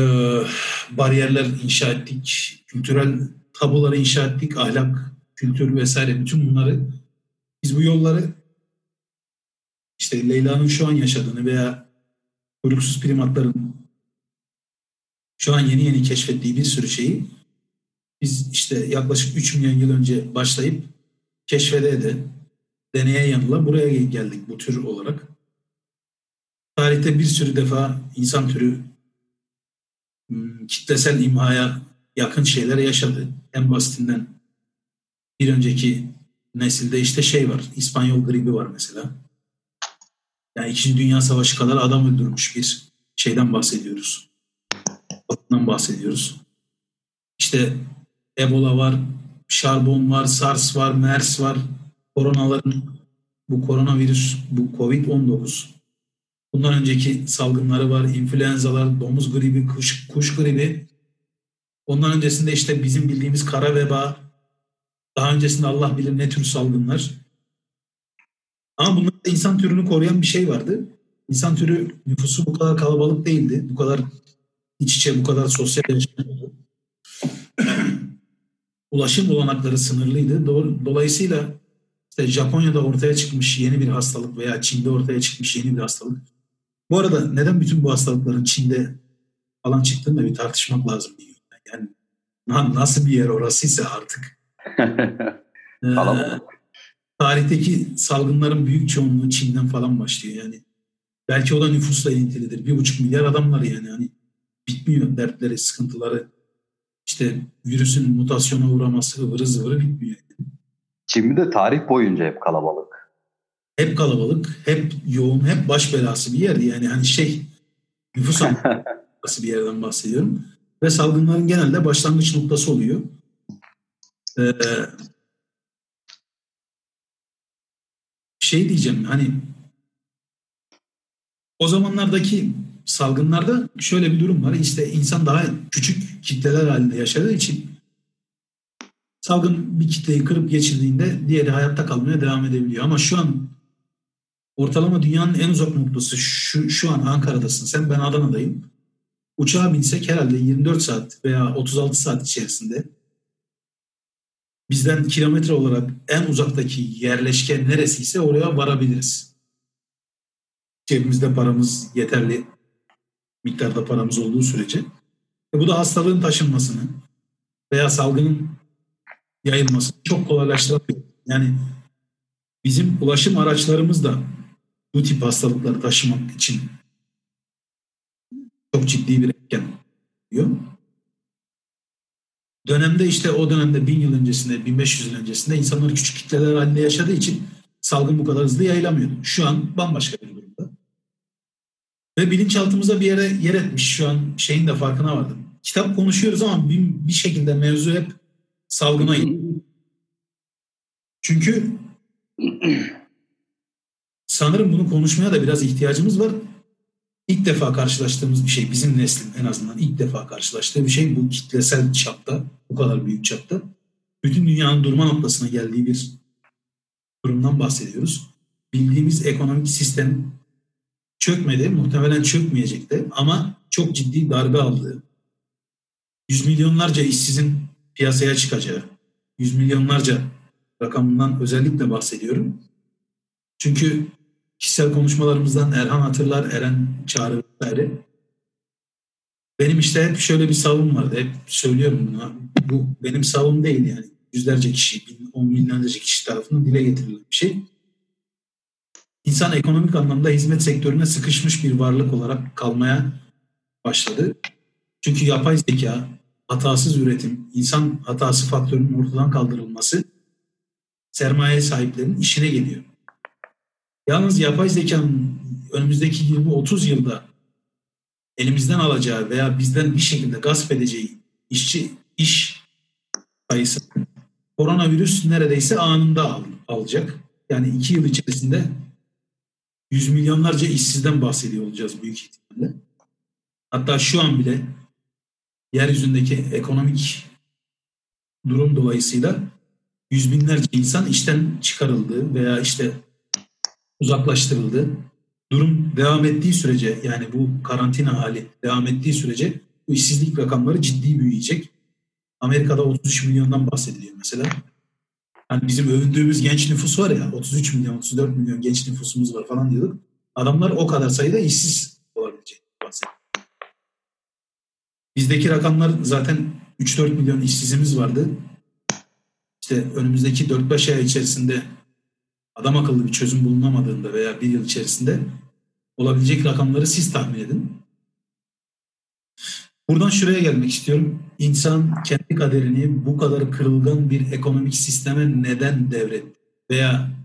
bariyerler inşa ettik, kültürel tabuları inşa ettik, ahlak, kültür vesaire bütün bunları biz bu yolları işte Leyla'nın şu an yaşadığını veya kuyruksuz primatların şu an yeni yeni keşfettiği bir sürü şeyi biz işte yaklaşık üç milyon yıl önce başlayıp keşfede de deneye yanıla buraya geldik bu tür olarak. Tarihte bir sürü defa insan türü kitlesel imhaya yakın şeyler yaşadı. En basitinden bir önceki nesilde işte şey var, İspanyol gribi var mesela. Yani İkinci Dünya Savaşı kadar adam öldürmüş bir şeyden bahsediyoruz. Batından bahsediyoruz. İşte Ebola var, Şarbon var, SARS var, MERS var. Koronaların, bu koronavirüs, bu kovid on dokuz. Bundan önceki salgınları var, influenzalar, domuz gribi, kuş, kuş gribi. Ondan öncesinde işte bizim bildiğimiz kara veba. Daha öncesinde Allah bilir ne tür salgınlar. Ama bunun insan türünü koruyan bir şey vardı. İnsan türü nüfusu bu kadar kalabalık değildi. Bu kadar iç içe, bu kadar sosyal yaşamıyordu. Ulaşım olanakları sınırlıydı. Dolayısıyla işte Japonya'da ortaya çıkmış yeni bir hastalık veya Çin'de ortaya çıkmış yeni bir hastalık. Bu arada neden bütün bu hastalıkların Çin'de falan çıktığını bir tartışmak lazım. Yani nasıl bir yer orasıysa artık. ee, Tarihteki salgınların büyük çoğunluğu Çin'den falan başlıyor yani. Belki o da nüfusla ilintilidir. Bir buçuk milyar adamlar yani. Hani bitmiyor dertleri, sıkıntıları. İşte virüsün mutasyona uğraması ıvırı zıvırı bitmiyor. Yani. Çin'de de tarih boyunca hep kalabalık. Hep kalabalık, hep yoğun, hep baş belası bir yerdi yani. Hani şey, nüfus belası bir yerden bahsediyorum. ve salgınların genelde başlangıç noktası oluyor. Ee, şey diyeceğim hani o zamanlardaki salgınlarda şöyle bir durum var. İşte insan daha küçük kitleler halinde yaşadığı için salgın bir kitleyi kırıp geçirdiğinde diğeri hayatta kalmaya devam edebiliyor. Ama şu an ortalama dünyanın en uzak noktası şu, şu an Ankara'dasın. Sen, ben Adana'dayım. Uçağa binsek herhalde yirmi dört saat veya otuz altı saat içerisinde bizden kilometre olarak en uzaktaki yerleşken neresiyse oraya varabiliriz. Cebimizde paramız, yeterli miktarda paramız olduğu sürece. E bu da hastalığın taşınmasını veya salgının yayılmasını çok kolaylaştırıyor. Yani bizim ulaşım araçlarımız da bu tip hastalıkları taşımak için çok ciddi bir etken oluyor. Dönemde işte o dönemde bin yıl öncesinde, bin beş yüz yıl öncesinde insanlar küçük kitleler halinde yaşadığı için salgın bu kadar hızlı yayılamıyordu. Şu an bambaşka bir durumda. Ve bilinçaltımıza bir yere yer etmiş, şu an şeyin de farkına vardım. Kitap konuşuyoruz ama bir, bir şekilde mevzu hep salgına gidiyor. Çünkü sanırım bunu konuşmaya da biraz ihtiyacımız var. İlk defa karşılaştığımız bir şey, bizim neslin en azından ilk defa karşılaştığı bir şey bu kitlesel çapta, bu kadar büyük çapta bütün dünyanın durma noktasına geldiği bir durumdan bahsediyoruz. Bildiğimiz ekonomik sistem çökmedi, muhtemelen çökmeyecek de ama çok ciddi darbe aldı. Yüz milyonlarca işsizin piyasaya çıkacağı, yüz milyonlarca rakamından özellikle bahsediyorum. Çünkü kişisel konuşmalarımızdan Erhan hatırlar, Eren Çağrı vesaire. Benim işte hep şöyle bir savım vardı. Hep söylüyorum bunu. Bu benim savım değil yani. Yüzlerce kişi, bin, on binlerce kişi tarafından dile getirilen bir şey. İnsan ekonomik anlamda hizmet sektörüne sıkışmış bir varlık olarak kalmaya başladı. Çünkü yapay zeka, hatasız üretim, insan hatası faktörünün ortadan kaldırılması sermaye sahiplerinin işine geliyor. Yalnız yapay zekanın önümüzdeki yirmi otuz yılda elimizden alacağı veya bizden bir şekilde gasp edeceği işçi iş sayısı koronavirüs neredeyse anında al, alacak. Yani iki yıl içerisinde yüz milyonlarca işsizden bahsediyor olacağız büyük ihtimalle. Hatta şu an bile yeryüzündeki ekonomik durum dolayısıyla yüz binlerce insan işten çıkarıldı veya işte uzaklaştırıldı. Durum devam ettiği sürece, yani bu karantina hali devam ettiği sürece bu işsizlik rakamları ciddi büyüyecek. Amerika'da otuz üç milyondan bahsediliyor mesela. Yani bizim övündüğümüz genç nüfus var ya, otuz üç milyon, otuz dört milyon genç nüfusumuz var falan diyorduk. Adamlar o kadar sayıda işsiz olabilecek bahsediyor. Bizdeki rakamlar zaten üç dört milyon işsizimiz vardı. İşte önümüzdeki dört beş ay içerisinde adam akıllı bir çözüm bulunamadığında veya bir yıl içerisinde olabilecek rakamları siz tahmin edin. Buradan şuraya gelmek istiyorum. İnsan kendi kaderini bu kadar kırılgan bir ekonomik sisteme neden devretti? Veya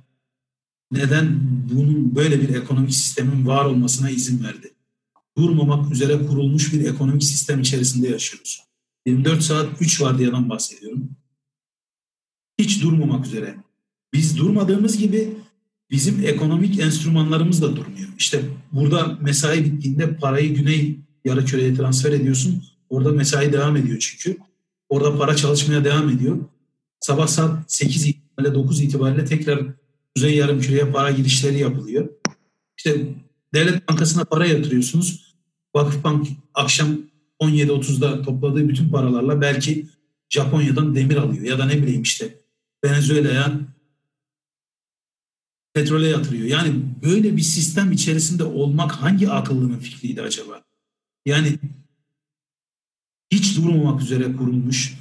neden bunun, böyle bir ekonomik sistemin var olmasına izin verdi? Durmamak üzere kurulmuş bir ekonomik sistem içerisinde yaşıyoruz. yirmi dört saat üç vardiyadan bahsediyorum. Hiç durmamak üzere. Biz durmadığımız gibi bizim ekonomik enstrümanlarımız da durmuyor. İşte burada mesai bittiğinde parayı güney yarıküreye transfer ediyorsun. Orada mesai devam ediyor çünkü. Orada para çalışmaya devam ediyor. Sabah saat sekiz itibariyle, dokuz itibariyle tekrar kuzey yarımküreye para girişleri yapılıyor. İşte Devlet Bankası'na para yatırıyorsunuz. Vakıfbank akşam on yedi otuzda topladığı bütün paralarla belki Japonya'dan demir alıyor ya da ne bileyim işte Venezuela'ya petrole yatırıyor. Yani böyle bir sistem içerisinde olmak hangi akıllının fikriydi acaba? Yani hiç durmamak üzere kurulmuş,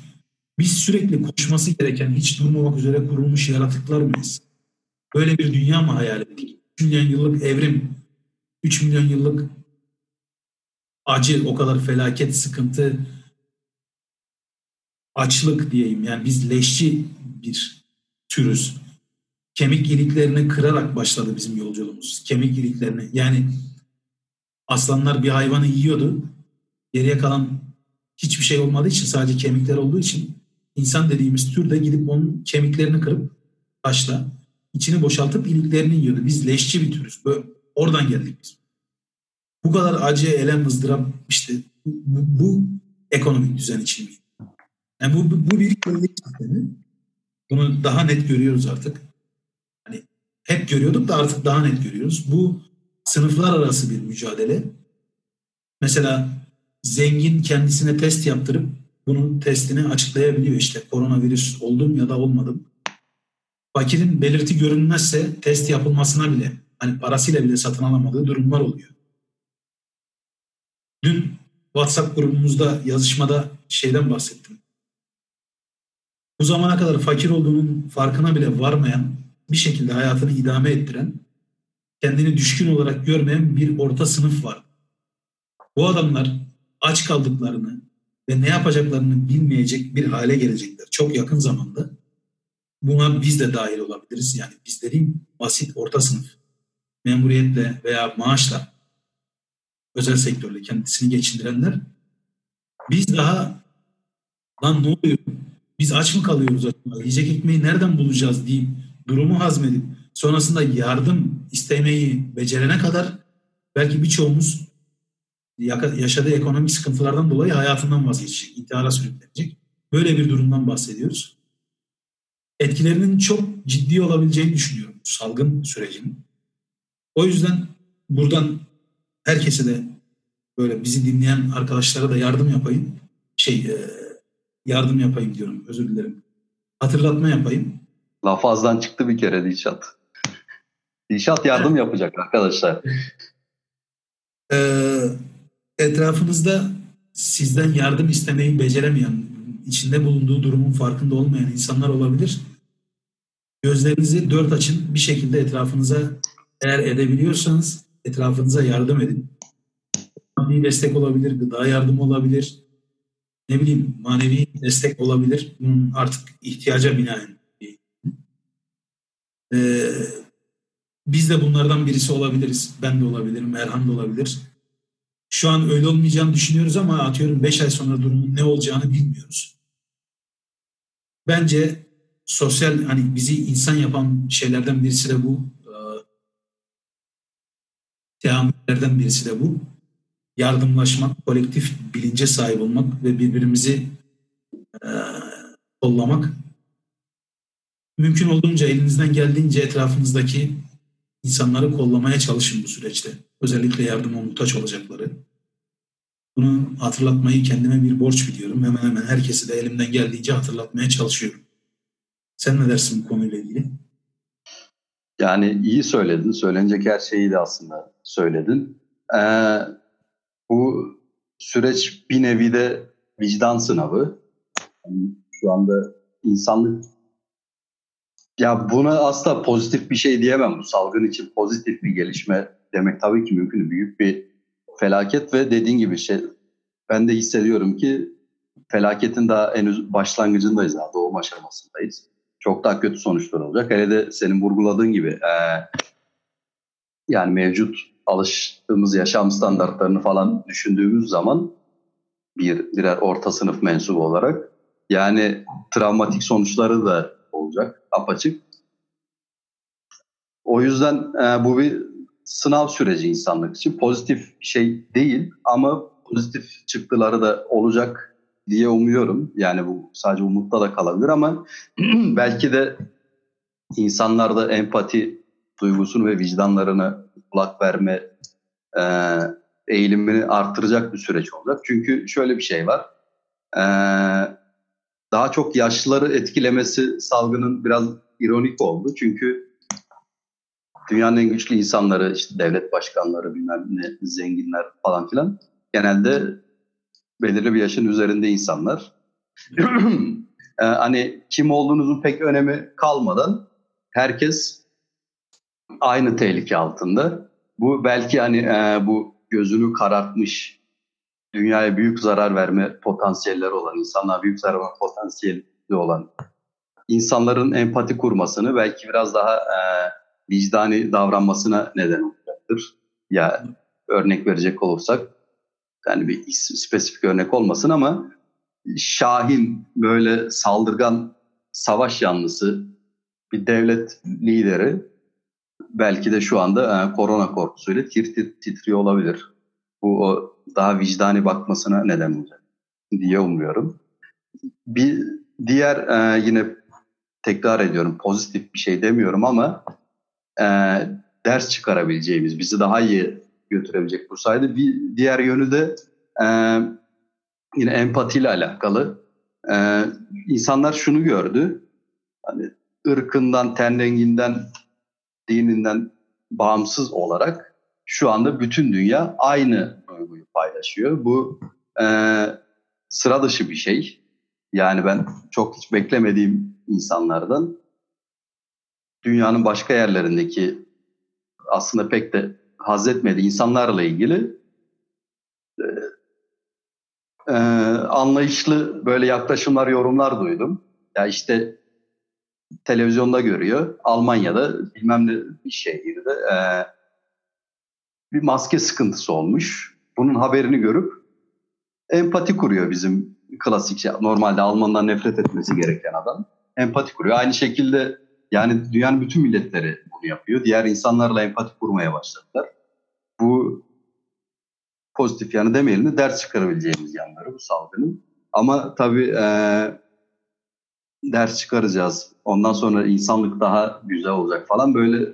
biz sürekli koşması gereken hiç durmamak üzere kurulmuş yaratıklar mıyız? Böyle bir dünya mı hayal ettik? üç milyon yıllık evrim, üç milyon yıllık acı, o kadar felaket, sıkıntı, açlık diyeyim. Yani biz leşçi bir türüz. Kemik iliklerini kırarak başladı bizim yolculuğumuz. Kemik iliklerini. Yani aslanlar bir hayvanı yiyordu. Geriye kalan hiçbir şey olmadığı için, sadece kemikler olduğu için insan dediğimiz tür de gidip onun kemiklerini kırıp başla içini boşaltıp iliklerini yiyordu. Biz leşçi bir türüz. Böyle, oradan geldik biz. Bu kadar acı, elem, ızdırap işte bu, bu ekonomik düzen için. Yani bu, bu, bu bir kirlilik sistemi. Bunu daha net görüyoruz artık. Hani hep görüyorduk da artık daha net görüyoruz. Bu sınıflar arası bir mücadele. Mesela zengin kendisine test yaptırıp bunun testini açıklayabiliyor. İşte koronavirüs oldum ya da olmadım. Fakirin belirti görünmezse test yapılmasına bile, hani parasıyla bile satın alamadığı durumlar oluyor. Dün WhatsApp grubumuzda yazışmada şeyden bahsettim. Bu zamana kadar fakir olduğunun farkına bile varmayan, bir şekilde hayatını idame ettiren, kendini düşkün olarak görmeyen bir orta sınıf var. Bu adamlar aç kaldıklarını ve ne yapacaklarını bilmeyecek bir hale gelecekler çok yakın zamanda. Buna biz de dahil olabiliriz. Yani biz dediğim basit orta sınıf, memuriyetle veya maaşla, özel sektörle kendisini geçindirenler. Biz daha, lan ne oluyor? Biz aç mı kalıyoruz acaba? Yiyecek ekmeği nereden bulacağız deyip durumu hazmedip sonrasında yardım istemeyi becerene kadar belki birçoğumuz yaşadığı ekonomik sıkıntılardan dolayı hayatından vazgeçecek, intihara sürüklenecek. Böyle bir durumdan bahsediyoruz. Etkilerinin çok ciddi olabileceğini düşünüyorum bu salgın sürecinin. O yüzden buradan herkese de, böyle bizi dinleyen arkadaşlara da yardım yapayım. Şey yardım yapayım diyorum. Özür dilerim. Hatırlatma yapayım. Laf ağızdan çıktı bir kere Dilşat. Dilşat yardım yapacak arkadaşlar. Etrafınızda sizden yardım istemeyi beceremeyen, içinde bulunduğu durumun farkında olmayan insanlar olabilir. Gözlerinizi dört açın. Bir şekilde etrafınıza, eğer edebiliyorsanız etrafınıza yardım edin. Maddi destek olabilir, gıda yardımı olabilir, ne bileyim manevi destek olabilir. Bunun artık ihtiyaca binaen. Ee, biz de bunlardan birisi olabiliriz. Ben de olabilirim, Erhan da olabilir. Şu an öyle olmayacağını düşünüyoruz ama atıyorum beş ay sonra durumun ne olacağını bilmiyoruz. Bence sosyal, hani bizi insan yapan şeylerden birisi de bu. Teamüllerden birisi de bu. Yardımlaşmak, kolektif bilince sahip olmak ve birbirimizi e, kollamak. Mümkün olduğunca, elinizden geldiğince etrafınızdaki insanları kollamaya çalışın bu süreçte. Özellikle yardıma muhtaç olacakları. Bunu hatırlatmayı kendime bir borç biliyorum. Hemen hemen herkesi de elimden geldiğince hatırlatmaya çalışıyorum. Sen ne dersin bu konuyla ilgili? Yani iyi söyledin. Söylenecek her şeyi de aslında söyledin. Ee, bu süreç bir nevi de vicdan sınavı. Yani şu anda insanlık... Ya buna asla pozitif bir şey diyemem. Bu salgın için pozitif bir gelişme demek tabii ki mümkün. Büyük bir felaket ve dediğin gibi şey, ben de hissediyorum ki felaketin daha henüz başlangıcındayız. Daha doğum aşamasındayız. Çok daha kötü sonuçlar olacak. Hele de senin vurguladığın gibi e, yani mevcut alıştığımız yaşam standartlarını falan düşündüğümüz zaman bir birer orta sınıf mensubu olarak yani travmatik sonuçları da olacak apaçık. O yüzden e, bu bir sınav süreci insanlık için. Pozitif bir şey değil ama pozitif çıktıları da olacak diye umuyorum. Yani bu sadece umutla da kalabilir ama belki de insanlarda empati duygusunu ve vicdanlarına kulak verme e, eğilimini artıracak bir süreç olacak. Çünkü şöyle bir şey var. E, daha çok yaşlıları etkilemesi salgının biraz ironik oldu. Çünkü dünyanın en güçlü insanları, işte devlet başkanları, bilmem ne, zenginler falan filan genelde belirli bir yaşın üzerinde insanlar. ee, hani kim olduğunuzun pek önemi kalmadan herkes aynı tehlike altında. Bu belki hani e, bu gözünü karartmış, dünyaya büyük zarar verme potansiyelleri olan insanlar, büyük zarar verme potansiyeli olan insanların empati kurmasını, belki biraz daha e, vicdani davranmasına neden olacaktır. Ya yani, örnek verecek olursak yani bir spesifik örnek olmasın ama Şahin böyle saldırgan savaş yanlısı bir devlet lideri belki de şu anda yani korona korkusuyla tir tir titriyor olabilir. Bu o daha vicdani bakmasına neden olacak diye umuyorum. Bir diğer e, yine tekrar ediyorum pozitif bir şey demiyorum ama e, ders çıkarabileceğimiz, bizi daha iyi götürebilecek bu sayede. Bir diğer yönü de e, yine empatiyle alakalı. E, insanlar şunu gördü. Hani ırkından, ten renginden, dininden bağımsız olarak şu anda bütün dünya aynı duyguyu paylaşıyor. Bu e, sıra dışı bir şey. Yani ben çok hiç beklemediğim insanlardan dünyanın başka yerlerindeki aslında pek de haz etmediği insanlarla ilgili e, e, anlayışlı böyle yaklaşımlar, yorumlar duydum. Ya işte televizyonda görüyor. Almanya'da bilmem ne bir şehirde e, bir maske sıkıntısı olmuş. Bunun haberini görüp empati kuruyor bizim klasik, normalde Alman'dan nefret etmesi gereken adam. Empati kuruyor. Aynı şekilde yani dünyanın bütün milletleri bunu yapıyor. Diğer insanlarla empati kurmaya başladılar. Bu pozitif yanı demeyelim de ders çıkarabileceğimiz yanları bu salgının. Ama tabii e, ders çıkaracağız. Ondan sonra insanlık daha güzel olacak falan, böyle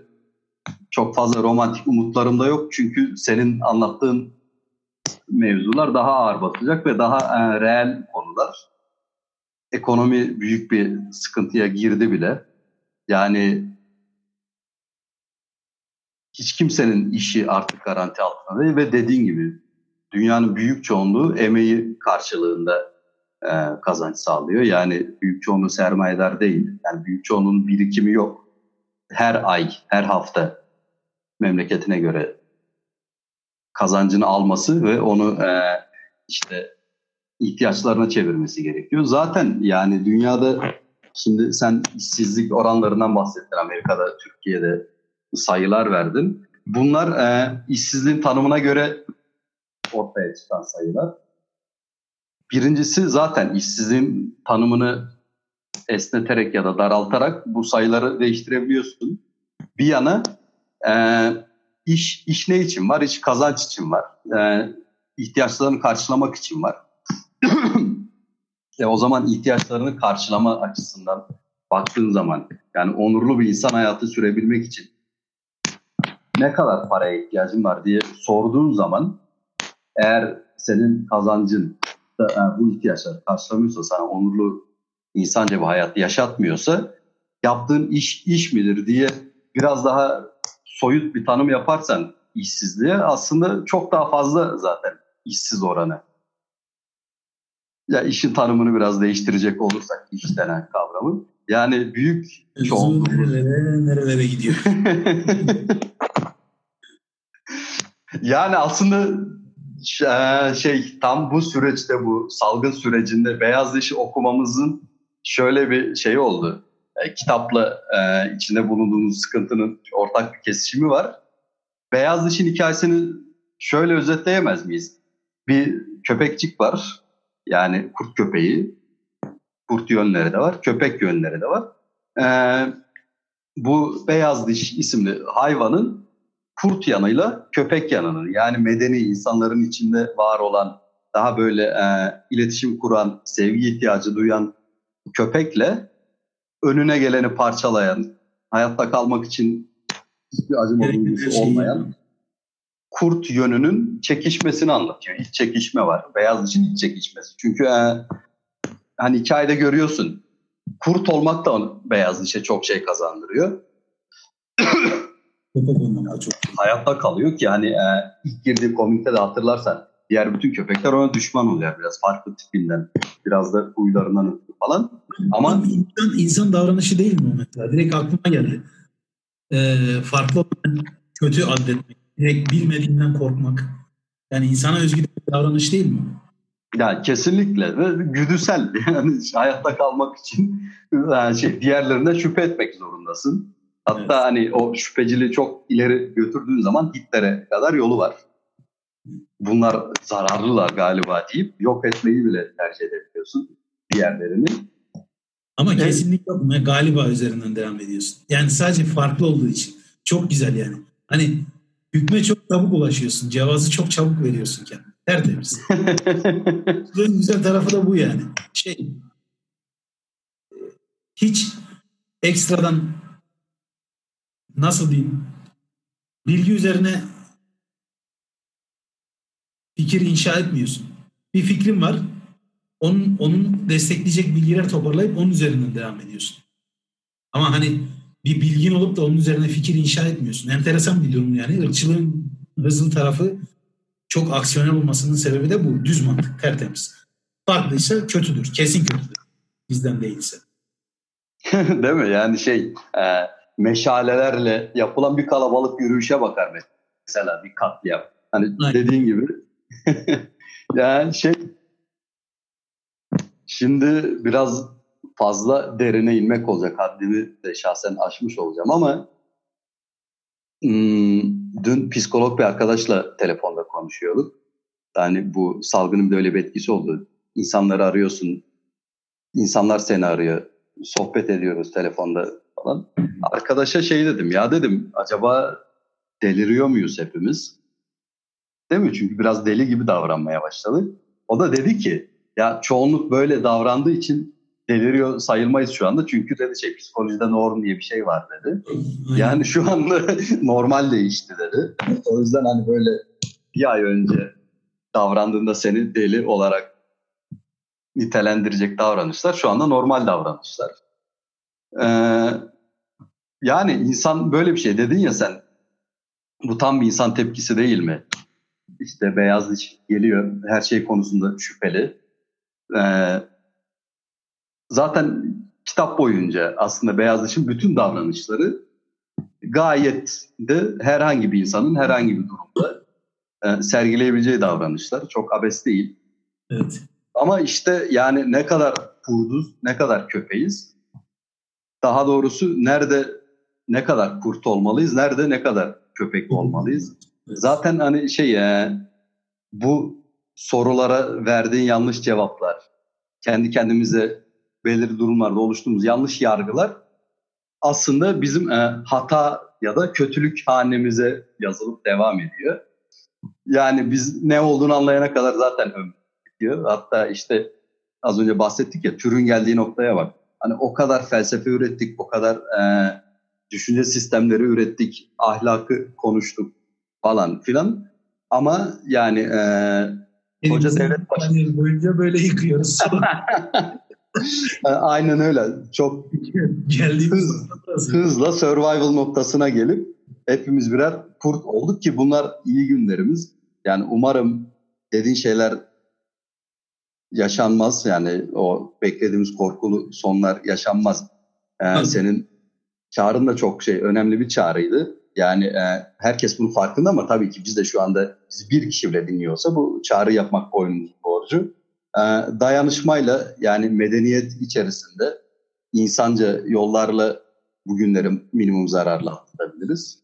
çok fazla romantik umutlarım da yok. Çünkü senin anlattığın mevzular daha ağır basacak ve daha e, reel konular. Ekonomi büyük bir sıkıntıya girdi bile. Yani hiç kimsenin işi artık garanti altında değil ve dediğin gibi dünyanın büyük çoğunluğu emeği karşılığında e, kazanç sağlıyor. Yani büyük çoğunluğu sermayedar değil. Yani büyük çoğunluğun birikimi yok. Her ay, her hafta memleketine göre kazancını alması ve onu e, işte ihtiyaçlarına çevirmesi gerekiyor. Zaten yani dünyada şimdi sen işsizlik oranlarından bahsettin, Amerika'da, Türkiye'de sayılar verdin. Bunlar e, işsizliğin tanımına göre ortaya çıkan sayılar. Birincisi zaten işsizliğin tanımını esneterek ya da daraltarak bu sayıları değiştirebiliyorsun. Bir yana e, iş iş ne için var? İş kazanç için var. E, ihtiyaçlarını karşılamak için var. E o zaman ihtiyaçlarını karşılama açısından baktığın zaman yani onurlu bir insan hayatı sürebilmek için ne kadar paraya ihtiyacın var diye sorduğun zaman, eğer senin kazancın da, yani bu ihtiyaçları karşılamıyorsa, sana onurlu insanca bir hayat yaşatmıyorsa, yaptığın iş iş midir diye biraz daha soyut bir tanım yaparsan işsizliğe, aslında çok daha fazla zaten işsiz oranı. Ya işin tanımını biraz değiştirecek olursak iş denen kavramı, yani büyük çoğunluğu nerelere, nerelere gidiyor. Yani aslında şey, tam bu süreçte, bu salgın sürecinde Beyaz Diş'i okumamızın şöyle bir şeyi oldu. E, kitapla e, içinde bulunduğumuz sıkıntının ortak bir kesişimi var. Beyaz Diş'in hikayesini şöyle özetleyemez miyiz? Bir köpekçik var. Yani kurt köpeği, kurt yönleri de var, köpek yönleri de var. Ee, bu Beyaz Diş isimli hayvanın kurt yanıyla köpek yanının, yani medeni insanların içinde var olan, daha böyle e, iletişim kuran, sevgi ihtiyacı duyan köpekle önüne geleni parçalayan, hayatta kalmak için hiçbir acımadığı olmayan kurt yönünün çekişmesini anlatıyor. İç çekişme var. Beyaz Diş'in iç çekişmesi. Çünkü e, hani hikayede görüyorsun, kurt olmak da onu, Beyaz Diş'e çok şey kazandırıyor. Hayatta kalıyor ki yani e, ilk girdiği komünitede hatırlarsan diğer bütün köpekler ona düşman oluyor. Biraz farklı tipinden, biraz da huylarından falan. Ama insan, insan davranışı değil mi mesela? Direkt aklıma geldi. Ee, farklı kötü adetmek. Direkt bilmediğinden korkmak. Yani insana özgü bir davranış değil mi? Ya kesinlikle. Ve güdüsel. Yani hayatta kalmak için yani şey, diğerlerine şüphe etmek zorundasın. Hatta evet. Hani o şüpheciliği çok ileri götürdüğün zaman Hitler'e kadar yolu var. bunlar zararlılar galiba deyip yok etmeyi bile tercih edebiliyorsun diğerlerini. Ama evet, kesinlikle olmaya galiba üzerinden devam ediyorsun. Yani sadece farklı olduğu için. Çok güzel yani. Hani hükme çok çabuk ulaşıyorsun. Cevazı çok çabuk veriyorsun kendine. Tertemiz. Bunun güzel tarafı da bu yani. Şey, hiç ekstradan nasıl diyeyim bilgi üzerine fikir inşa etmiyorsun. Bir fikrin var. Onun, onun destekleyecek bilgiler toparlayıp onun üzerinden devam ediyorsun. Ama hani bir bilgin olup da onun üzerine fikir inşa etmiyorsun. Enteresan bir durum yani. Irkçılığın hızlı tarafı çok aksiyonel olmasının sebebi de bu. Düz mantık, tertemiz. Farklıysa kötüdür. Kesin kötüdür. Bizden değilse. Değil mi? Yani şey e, meşalelerle yapılan bir kalabalık yürüyüşe bakar mesela. Bir katliam. Hani aynen, dediğin gibi. Yani şey, şimdi biraz fazla derine inmek olacak. Haddimi de şahsen aşmış olacağım ama hmm, dün psikolog bir arkadaşla telefonda konuşuyorduk. Yani bu salgının böyle bir etkisi oldu. İnsanları arıyorsun, insanlar seni arıyor. Sohbet ediyoruz telefonda falan. Arkadaşa şey dedim, ya dedim acaba deliriyor muyuz hepimiz? Değil mi? Çünkü biraz deli gibi davranmaya başladı. O da dedi ki ya çoğunluk böyle davrandığı için deliriyor sayılmayız şu anda. Çünkü dedi şey, psikolojide norm diye bir şey var dedi. Yani şu anda normal değişti dedi. O yüzden hani böyle bir ay önce davrandığında seni deli olarak nitelendirecek davranışlar şu anda normal davranışlar. Ee, yani insan böyle bir şey dedin ya sen, bu tam bir insan tepkisi değil mi? İşte Beyaz Diş geliyor, her şey konusunda şüpheli. Ee, zaten kitap boyunca aslında Beyaz Diş'in bütün davranışları gayet de herhangi bir insanın herhangi bir durumda e, sergileyebileceği davranışlar. Çok abes değil. Evet. Ama işte yani ne kadar kurduz, ne kadar köpeğiz. Daha doğrusu nerede ne kadar kurt olmalıyız, nerede ne kadar köpek olmalıyız. Evet. Zaten hani şey ya, bu sorulara verdiğin yanlış cevaplar, kendi kendimize belirli durumlarda oluştuğumuz yanlış yargılar aslında bizim e, hata ya da kötülük hanemize yazılıp devam ediyor. Yani biz ne olduğunu anlayana kadar zaten ömür bitiyor. Hatta işte az önce bahsettik ya, türün geldiği noktaya bak. Hani o kadar felsefe ürettik, o kadar e, düşünce sistemleri ürettik, ahlakı konuştuk falan filan. Ama yani e, hoca devlet başkanı boyunca böyle yıkıyoruz. Aynen öyle. Çok hız, hızla survival noktasına gelip hepimiz birer kurt olduk ki bunlar iyi günlerimiz. Yani umarım dediğin şeyler yaşanmaz. Yani o beklediğimiz korkulu sonlar yaşanmaz. Ee, senin çağrın da çok şey, önemli bir çağrıydı. Yani e, herkes bunun farkında ama tabii ki biz de şu anda biz bir kişi bile dinliyorsa bu çağrı yapmak boynumuzun borcu. E, dayanışmayla yani medeniyet içerisinde insanca yollarla bugünleri minimum zararla atlatabiliriz.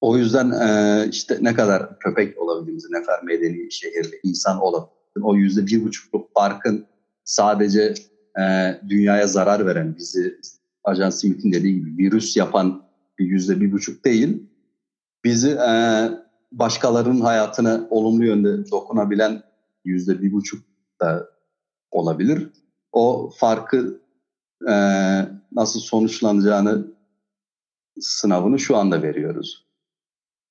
O yüzden e, işte ne kadar köpek olabildiğimizi, ne kadar medeni şehirli insan olabildiğimizi, o yüzde bir buçukluk farkın sadece e, dünyaya zarar veren, bizi Ajan Smith'in dediği gibi virüs yapan bir yüzde bir buçuk değil, bizi e, başkalarının hayatına olumlu yönde dokunabilen yüzde bir buçuk da olabilir. O farkı e, nasıl sonuçlanacağını sınavını şu anda veriyoruz.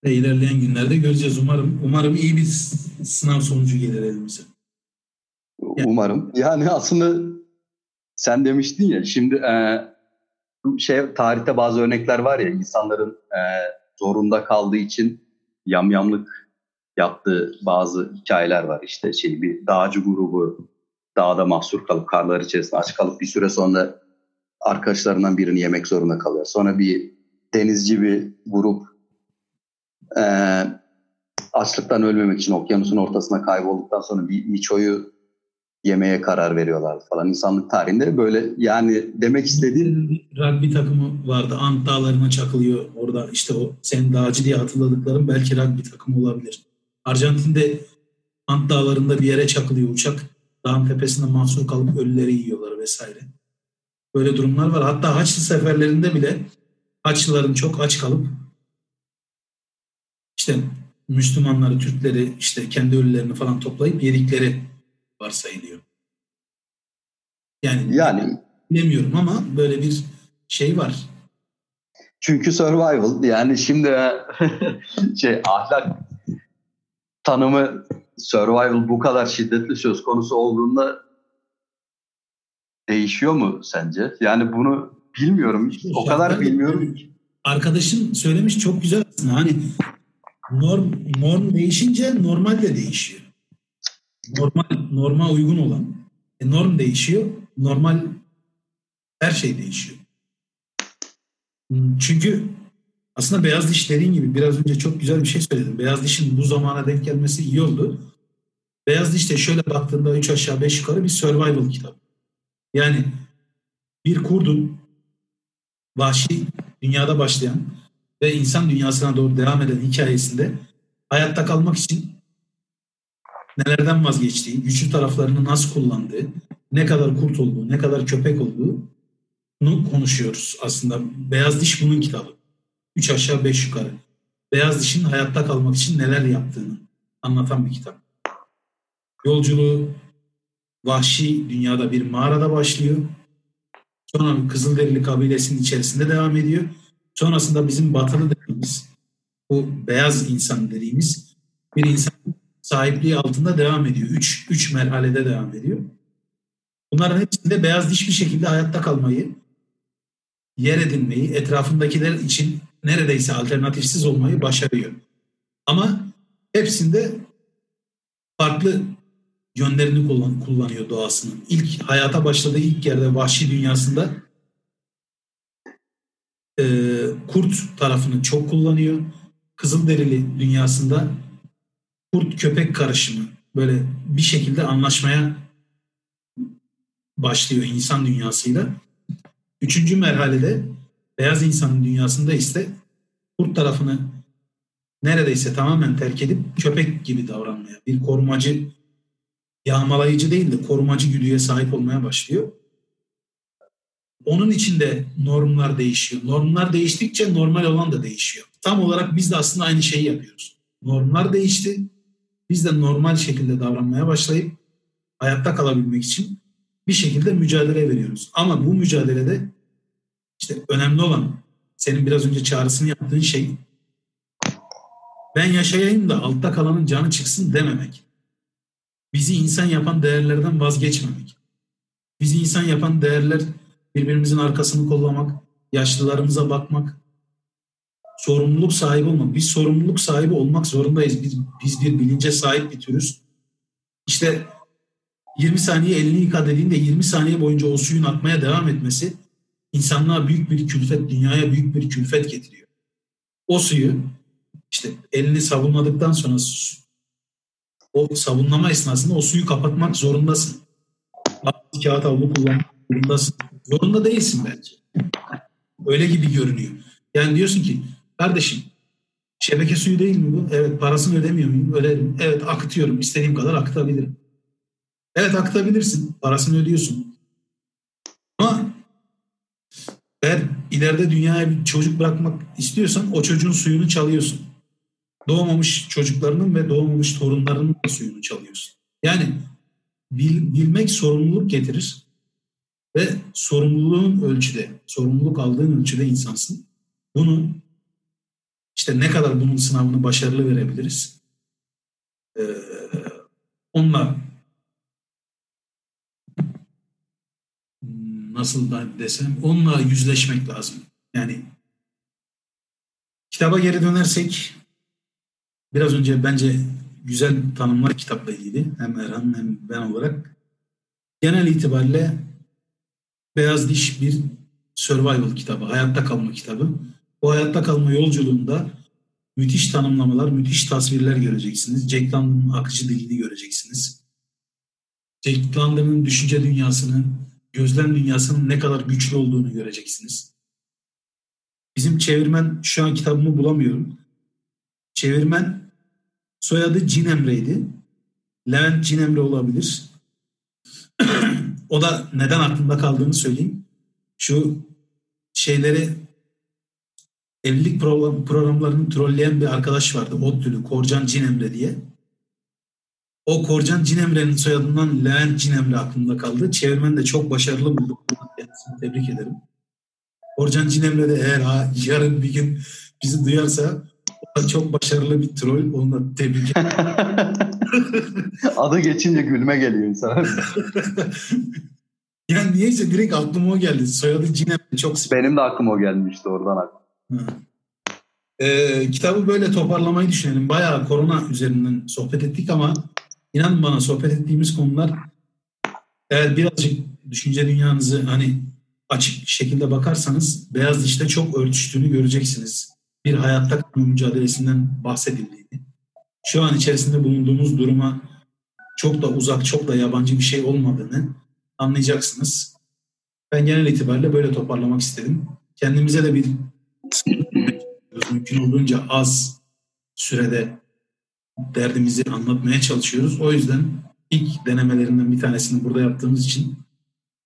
Ve ilerleyen günlerde göreceğiz umarım. Umarım iyi bir sınav sonucu gelir elimize. Yani. Umarım. Yani aslında sen demiştin ya şimdi e, şey, tarihte bazı örnekler var ya, insanların e, zorunda kaldığı için yamyamlık yaptığı bazı hikayeler var. İşte şey, bir dağcı grubu dağda mahsur kalıp karlar içerisinde aç kalıp bir süre sonra arkadaşlarından birini yemek zorunda kalıyor. Sonra bir denizci bir grup e, açlıktan ölmemek için okyanusun ortasına kaybolduktan sonra bir miçoyu yemeye karar veriyorlar falan. İnsanlık tarihinde böyle yani demek istediğim... Rugby takımı vardı. Ant Dağları'na çakılıyor orada. İşte o sen dağcı diye hatırladıkların belki rugby takımı olabilir. Arjantin'de Ant Dağları'nda bir yere çakılıyor uçak. Dağın tepesinde mahsur kalıp ölüleri yiyorlar vesaire. Böyle durumlar var. Hatta Haçlı seferlerinde bile Haçlıların çok aç kalıp işte Müslümanları, Türkleri işte kendi ölülerini falan toplayıp yedikleri varsayılıyor. Yani, yani bilemiyorum ama böyle bir şey var. Çünkü survival yani şimdi şey ahlak tanımı survival bu kadar şiddetli söz konusu olduğunda değişiyor mu sence? Yani bunu bilmiyorum. O Şarkı kadar bilmiyorum ki. Arkadaşım söylemiş çok güzel aslında. Hani norm, norm değişince normal de değişiyor. Normal, norma uygun olan. E norm değişiyor. Normal her şey değişiyor. Çünkü aslında Beyaz Diş dediğin gibi biraz önce çok güzel bir şey söyledim. Beyaz Diş'in bu zamana denk gelmesi iyi oldu. Beyaz Diş de şöyle baktığında üç aşağı beş yukarı bir survival kitabı. Yani bir kurdun vahşi dünyada başlayan ve insan dünyasına doğru devam eden hikayesinde hayatta kalmak için nelerden vazgeçtiği, güçlü taraflarını nasıl kullandığı, ne kadar kurt olduğu, ne kadar köpek olduğunu konuşuyoruz aslında. Beyaz Diş bunun kitabı. Üç aşağı beş yukarı. Beyaz Diş'in hayatta kalmak için neler yaptığını anlatan bir kitap. Yolculuğu vahşi dünyada bir mağarada başlıyor. Sonra Kızılderili kabilesinin içerisinde devam ediyor. Sonrasında bizim batılı dediğimiz, bu beyaz insan dediğimiz bir insan sahipliği altında devam ediyor. Üç, üç merhalede devam ediyor. Bunların hepsinde Beyaz Diş bir şekilde hayatta kalmayı, yer edinmeyi, etrafındakiler için neredeyse alternatifsiz olmayı başarıyor. Ama hepsinde farklı yönlerini kullan, kullanıyor doğasının. İlk hayata başladığı ilk yerde vahşi dünyasında e, kurt tarafını çok kullanıyor. Kızılderili dünyasında kurt köpek karışımı böyle bir şekilde anlaşmaya başlıyor insan dünyasıyla. Üçüncü merhalede beyaz insanın dünyasında ise kurt tarafını neredeyse tamamen terk edip köpek gibi davranmaya, bir korumacı, yağmalayıcı değil de korumacı güdüye sahip olmaya başlıyor. Onun içinde normlar değişiyor. Normlar değiştikçe normal olan da değişiyor. Tam olarak biz de aslında aynı şeyi yapıyoruz. Normlar değişti. Biz de normal şekilde davranmaya başlayıp hayatta kalabilmek için bir şekilde mücadele veriyoruz. Ama bu mücadelede işte önemli olan senin biraz önce çağrısını yaptığın şey ben yaşayayım da altta kalanın canı çıksın dememek. Bizi insan yapan değerlerden vazgeçmemek. Bizi insan yapan değerler birbirimizin arkasını kollamak, yaşlılarımıza bakmak, sorumluluk sahibi olmak. Biz sorumluluk sahibi olmak zorundayız. Biz, biz bir bilince sahip bir türüz. İşte yirmi saniye elini yıka dediğinde yirmi saniye boyunca o suyun akmaya devam etmesi insanlığa büyük bir külfet, dünyaya büyük bir külfet getiriyor. O suyu işte elini savunmadıktan sonra o savunlama esnasında o suyu kapatmak zorundasın. Kağıt havlu kullanmak zorundasın. Zorunda değilsin bence. Öyle gibi görünüyor. Yani diyorsun ki kardeşim şebeke suyu değil mi bu? Evet, parasını ödemiyor muyum? Öderim. Evet, akıtıyorum. İstediğim kadar akıtabilirim. Evet, akıtabilirsin. Parasını ödüyorsun. Ama eğer ileride dünyaya bir çocuk bırakmak istiyorsan o çocuğun suyunu çalıyorsun. Doğmamış çocuklarının ve doğmamış torunlarının da suyunu çalıyorsun. Yani bil, bilmek sorumluluk getirir ve sorumluluğun ölçüde, sorumluluk aldığın ölçüde insansın. Bunu işte ne kadar bunun sınavını başarılı verebiliriz? Ee, onunla nasıl da desem, onunla yüzleşmek lazım. Yani kitaba geri dönersek biraz önce bence güzel tanımlar kitapla ilgili. Hem Erhan hem ben olarak. Genel itibariyle Beyaz Diş bir survival kitabı, hayatta kalma kitabı. Bu hayatta kalma yolculuğunda müthiş tanımlamalar, müthiş tasvirler göreceksiniz. Jack London'ın akıcı dilini göreceksiniz. Jack London'ın düşünce dünyasının, gözlem dünyasının ne kadar güçlü olduğunu göreceksiniz. Bizim çevirmen, şu an kitabımı bulamıyorum. Çevirmen Soyadı Cinemre'ydi. Levent Cinemre olabilir. O da neden aklımda kaldığını söyleyeyim. Şu şeyleri, evlilik program, programlarını trolleyen bir arkadaş vardı. Ottülü, Korcan Cinemre diye. O Korcan Cinemre'nin soyadından Levent Cinemre aklımda kaldı. Çevirmen de çok başarılı buldum. Kendisini tebrik ederim. Korcan Cinemre de eğer ha, yarın bir gün bizi duyarsa o da çok başarılı bir troll. Onunla tebrik ederim. Adı geçince gülme geliyor insana. Yani niyeyse direkt aklıma o geldi. Soyadı Cinemre çok... Benim de aklıma o gelmişti oradan aklıma. Ee, kitabı böyle toparlamayı düşünelim. Bayağı korona üzerinden sohbet ettik ama inan bana sohbet ettiğimiz konular, eğer birazcık düşünce dünyanızı hani açık şekilde bakarsanız Beyaz Diş'te çok örtüştüğünü göreceksiniz. Bir hayatta kalma mücadelesinden bahsedildiğini, şu an içerisinde bulunduğumuz duruma çok da uzak, çok da yabancı bir şey olmadığını anlayacaksınız. Ben genel itibariyle böyle toparlamak istedim. Kendimize de bir mümkün olduğunca az sürede derdimizi anlatmaya çalışıyoruz. O yüzden ilk denemelerinden bir tanesini burada yaptığımız için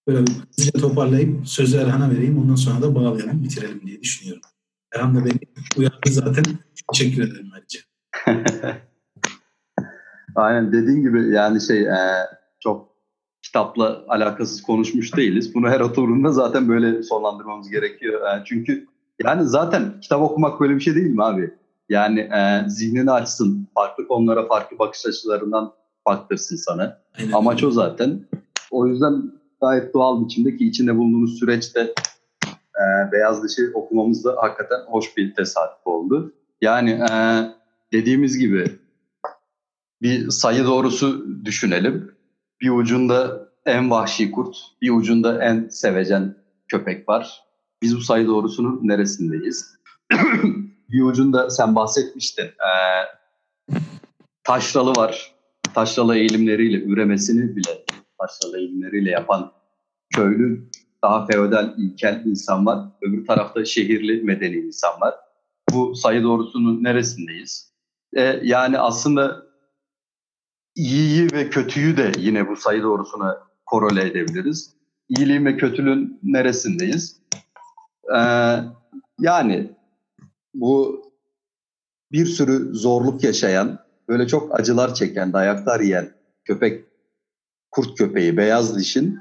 böyle hızlıca toparlayıp sözü Erhan'a vereyim. Ondan sonra da bağlayalım, bitirelim diye düşünüyorum. Erhan da beni uyardı zaten. Teşekkür ederim ayrıca. Aynen dediğin gibi yani şey e, çok kitapla alakasız konuşmuş değiliz. Bunu her oturumda zaten böyle sonlandırmamız gerekiyor. E, çünkü yani zaten kitap okumak böyle bir şey değil mi abi? Yani e, zihnini açsın, farklı konulara farklı bakış açılarından baktırsın sana. Aynen. Amaç o zaten. O yüzden gayet doğal biçimde ki içinde bulunduğumuz süreçte e, Beyaz Diş'i okumamız da hakikaten hoş bir tesadüf oldu. Yani e, dediğimiz gibi bir sayı doğrusu düşünelim. Bir ucunda en vahşi kurt, bir ucunda en sevecen köpek var. Biz bu sayı doğrusunun neresindeyiz? Bir ucunda sen bahsetmiştin. Ee, taşralı var. Taşralı eğilimleriyle üremesini bile taşralı eğilimleriyle yapan köylü, daha feodal, ilkel insan var. Öbür tarafta şehirli, medeni insan var. Bu sayı doğrusunun neresindeyiz? Ee, yani aslında iyiyi ve kötüyü de yine bu sayı doğrusuna korele edebiliriz. İyiliğin ve kötülüğün neresindeyiz? Ee, yani bu bir sürü zorluk yaşayan, böyle çok acılar çeken, dayaklar yiyen köpek, kurt köpeği, Beyaz Diş'in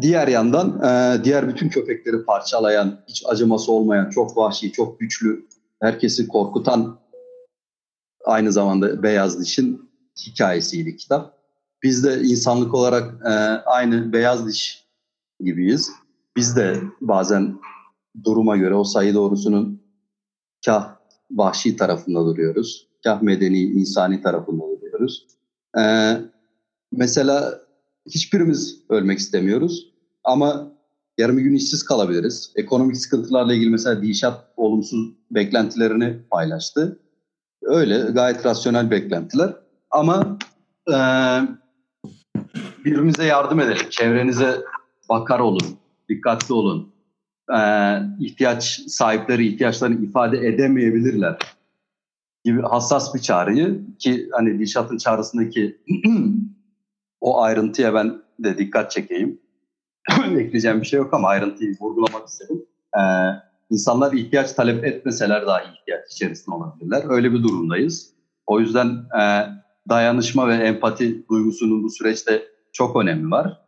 diğer yandan e, diğer bütün köpekleri parçalayan, hiç acıması olmayan, çok vahşi, çok güçlü, herkesi korkutan aynı zamanda Beyaz Diş'in hikayesiydi kitap. Biz de insanlık olarak e, aynı Beyaz Diş gibiyiz. Biz de bazen duruma göre o sayı doğrusunun kah vahşi tarafında duruyoruz, kah medeni, insani tarafında duruyoruz. Ee, mesela hiçbirimiz ölmek istemiyoruz ama yarım gün işsiz kalabiliriz. Ekonomik sıkıntılarla ilgili mesela Dişat olumsuz beklentilerini paylaştı. Öyle gayet rasyonel beklentiler ama e, birbirimize yardım edelim, çevrenize bakar olun. Dikkatli olun. Ee, ihtiyaç sahipleri ihtiyaçlarını ifade edemeyebilirler gibi hassas bir çağrıyı ki hani Dişat'ın çağrısındaki o ayrıntıya ben de dikkat çekeyim. Ekleyeceğim bir şey yok ama ayrıntıyı vurgulamak istedim. Ee, insanlar ihtiyaç talep etmeseler dahi ihtiyaç içerisinde olabilirler. Öyle bir durumdayız. O yüzden e, dayanışma ve empati duygusunun bu süreçte çok önemi var.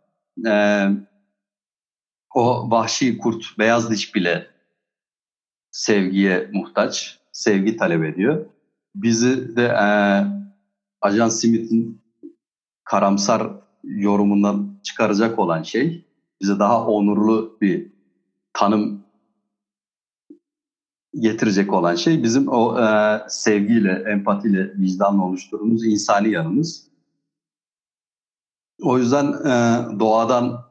Evet. O vahşi kurt, Beyaz Diş bile sevgiye muhtaç, sevgi talep ediyor. Bizi de e, Ajan Smith'in karamsar yorumundan çıkaracak olan şey, bize daha onurlu bir tanım getirecek olan şey, bizim o e, sevgiyle, empatiyle, vicdanla oluşturduğumuz insani yanımız. O yüzden e, doğadan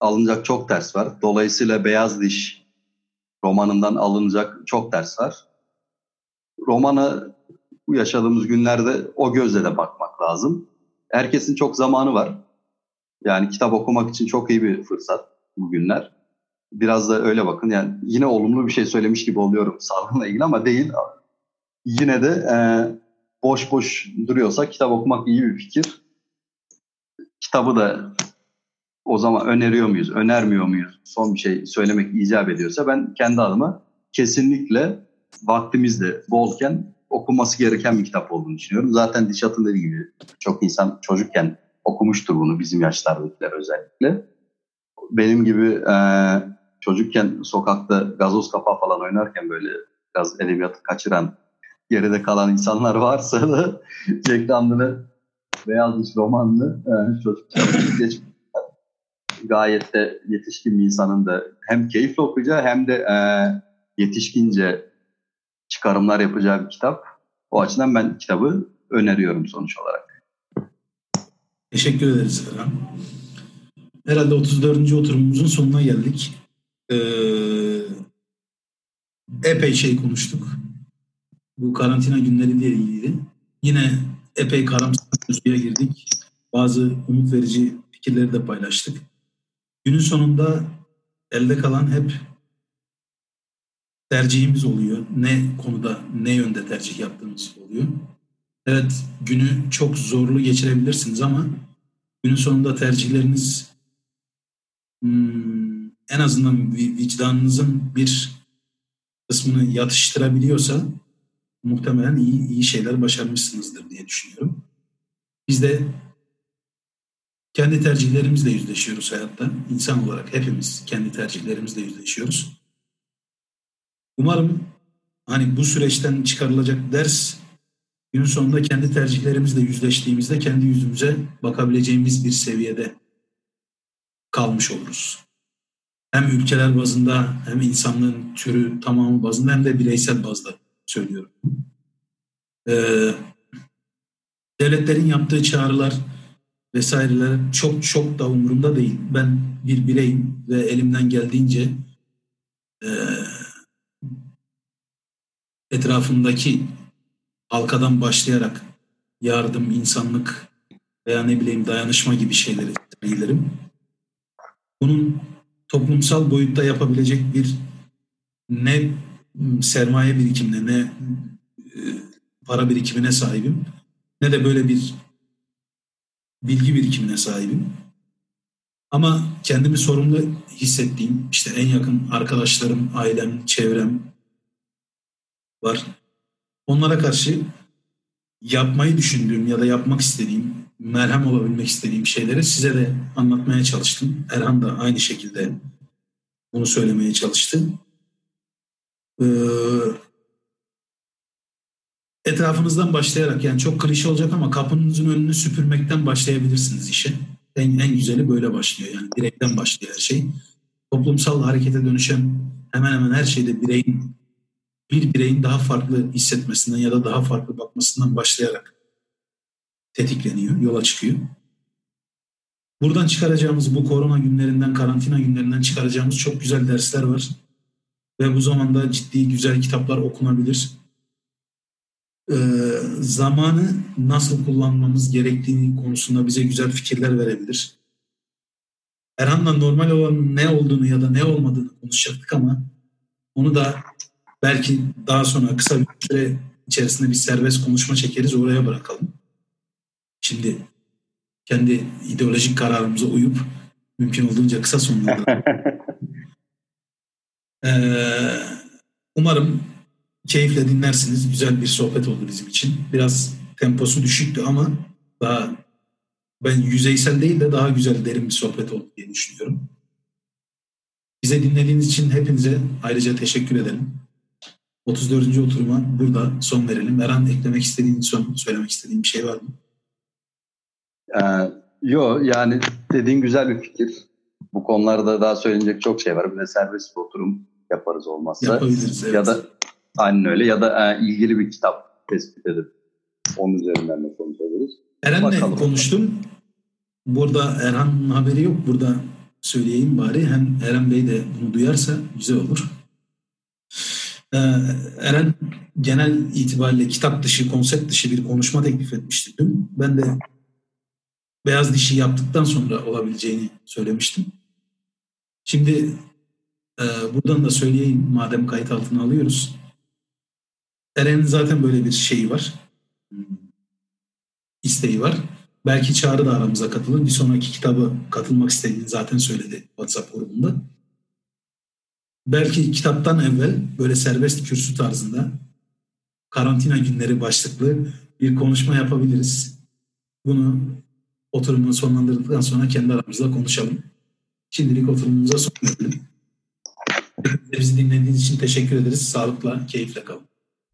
alınacak çok ders var. Dolayısıyla Beyaz Diş romanından alınacak çok ders var. Romana bu yaşadığımız günlerde o gözle de bakmak lazım. Herkesin çok zamanı var. Yani kitap okumak için çok iyi bir fırsat bu günler. Biraz da öyle bakın. Yani yine olumlu bir şey söylemiş gibi oluyorum salgınla ilgili ama değil. yine de e, boş boş duruyorsa kitap okumak iyi bir fikir. Kitabı da o zaman öneriyor muyuz, önermiyor muyuz? Son bir şey söylemek icap ediyorsa ben kendi adıma kesinlikle vaktimiz de bolken okunması gereken bir kitap olduğunu düşünüyorum. Zaten Dişat'ın dediği gibi çok insan çocukken okumuştur bunu, bizim yaşlardakiler özellikle. Benim gibi e, çocukken sokakta gazoz kapağı falan oynarken böyle biraz edebiyatı kaçıran, geride kalan insanlar varsa da Jack London'ı, Beyaz Diş romanını e, çocukken geçmişler. Gayet de yetişkin bir insanın da hem keyifle okuyacağı hem de e, yetişkince çıkarımlar yapacağı bir kitap. O açıdan ben kitabı öneriyorum sonuç olarak. Teşekkür ederiz Erhan. Herhalde otuz dördüncü oturumumuzun sonuna geldik. Ee, epey şey konuştuk. Bu karantina günleri diye ilgili. Yine epey karamsar bir suya girdik. Bazı umut verici fikirleri de paylaştık. Günün sonunda elde kalan hep tercihimiz oluyor. Ne konuda, ne yönde tercih yaptığımız oluyor. Evet, günü çok zorlu geçirebilirsiniz ama günün sonunda tercihleriniz hmm, en azından vicdanınızın bir kısmını yatıştırabiliyorsa muhtemelen iyi, iyi şeyler başarmışsınızdır diye düşünüyorum. Biz de kendi tercihlerimizle yüzleşiyoruz hayatta. İnsan olarak hepimiz kendi tercihlerimizle yüzleşiyoruz. Umarım hani bu süreçten çıkarılacak ders, günün sonunda kendi tercihlerimizle yüzleştiğimizde kendi yüzümüze bakabileceğimiz bir seviyede kalmış oluruz. Hem ülkeler bazında, hem insanlığın türü tamamı bazında, hem de bireysel bazda söylüyorum. Ee, devletlerin yaptığı çağrılar vesaireler çok çok da umurumda değil. Ben bir bireyim ve elimden geldiğince e, etrafımdaki halkadan başlayarak yardım, insanlık veya ne bileyim dayanışma gibi şeyleri bilirim. Bunun toplumsal boyutta yapabilecek bir ne sermaye birikimine, ne e, para birikimine sahibim, ne de böyle bir bilgi birikimine sahibim. Ama kendimi sorumlu hissettiğim, işte en yakın arkadaşlarım, ailem, çevrem var. Onlara karşı yapmayı düşündüğüm ya da yapmak istediğim, merhem olabilmek istediğim şeyleri size de anlatmaya çalıştım. Erhan da aynı şekilde bunu söylemeye çalıştı. Ee, Etrafınızdan başlayarak, yani çok klişe olacak ama kapınızın önünü süpürmekten başlayabilirsiniz işe. En, en güzeli böyle başlıyor. Yani direkten başlıyor her şey. Toplumsal harekete dönüşen hemen hemen her şeyde bireyin, bir bireyin daha farklı hissetmesinden ya da daha farklı bakmasından başlayarak tetikleniyor, yola çıkıyor. Buradan çıkaracağımız, bu korona günlerinden, karantina günlerinden çıkaracağımız çok güzel dersler var. Ve bu zamanda ciddi güzel kitaplar okunabilir. Ee, zamanı nasıl kullanmamız gerektiğini konusunda bize güzel fikirler verebilir. Erhan'la normal olan ne olduğunu ya da ne olmadığını konuşacaktık ama onu da belki daha sonra kısa bir süre içerisinde bir serbest konuşma çekeriz, oraya bırakalım. Şimdi kendi ideolojik kararımıza uyup mümkün olduğunca kısa sonlandıralım. ee, umarım keyifle dinlersiniz. Güzel bir sohbet oldu bizim için. Biraz temposu düşüktü ama daha ben yüzeysel değil de daha güzel, derin bir sohbet oldu diye düşünüyorum. Bize dinlediğiniz için hepinize ayrıca teşekkür edelim. otuz dördüncü oturuma burada son verelim. Erhan, eklemek istediğin, son söylemek istediğin bir şey var mı? Ee, yo, yani dediğin güzel bir fikir. Bu konularda daha söylenecek çok şey var. Bir de serbest bir oturum yaparız olmazsa. Yapabiliriz, evet. Ya da aynen öyle. Ya da e, ilgili bir kitap tespit edip onun üzerinden de konuşabiliriz. Erhan'la konuştum. Burada Erhan'ın haberi yok. Burada söyleyeyim bari. Hem Erhan Bey de bunu duyarsa güzel olur. Ee, Erhan genel itibariyle kitap dışı, konsept dışı bir konuşma teklif etmişti dün. Ben de Beyaz Diş'i yaptıktan sonra olabileceğini söylemiştim. Şimdi e, buradan da söyleyeyim madem kayıt altına alıyoruz. Eren'in zaten böyle bir şeyi var. İsteği var. Belki Çağrı da aramıza katılır. Bir sonraki kitabı katılmak istediğini zaten söyledi WhatsApp grubunda. Belki kitaptan evvel böyle serbest kürsü tarzında karantina günleri başlıklı bir konuşma yapabiliriz. Bunu oturumu sonlandırdıktan sonra kendi aramızda konuşalım. Şimdilik oturumumuza son verelim. Bizi dinlediğiniz için teşekkür ederiz. Sağlıkla, keyifle kalın.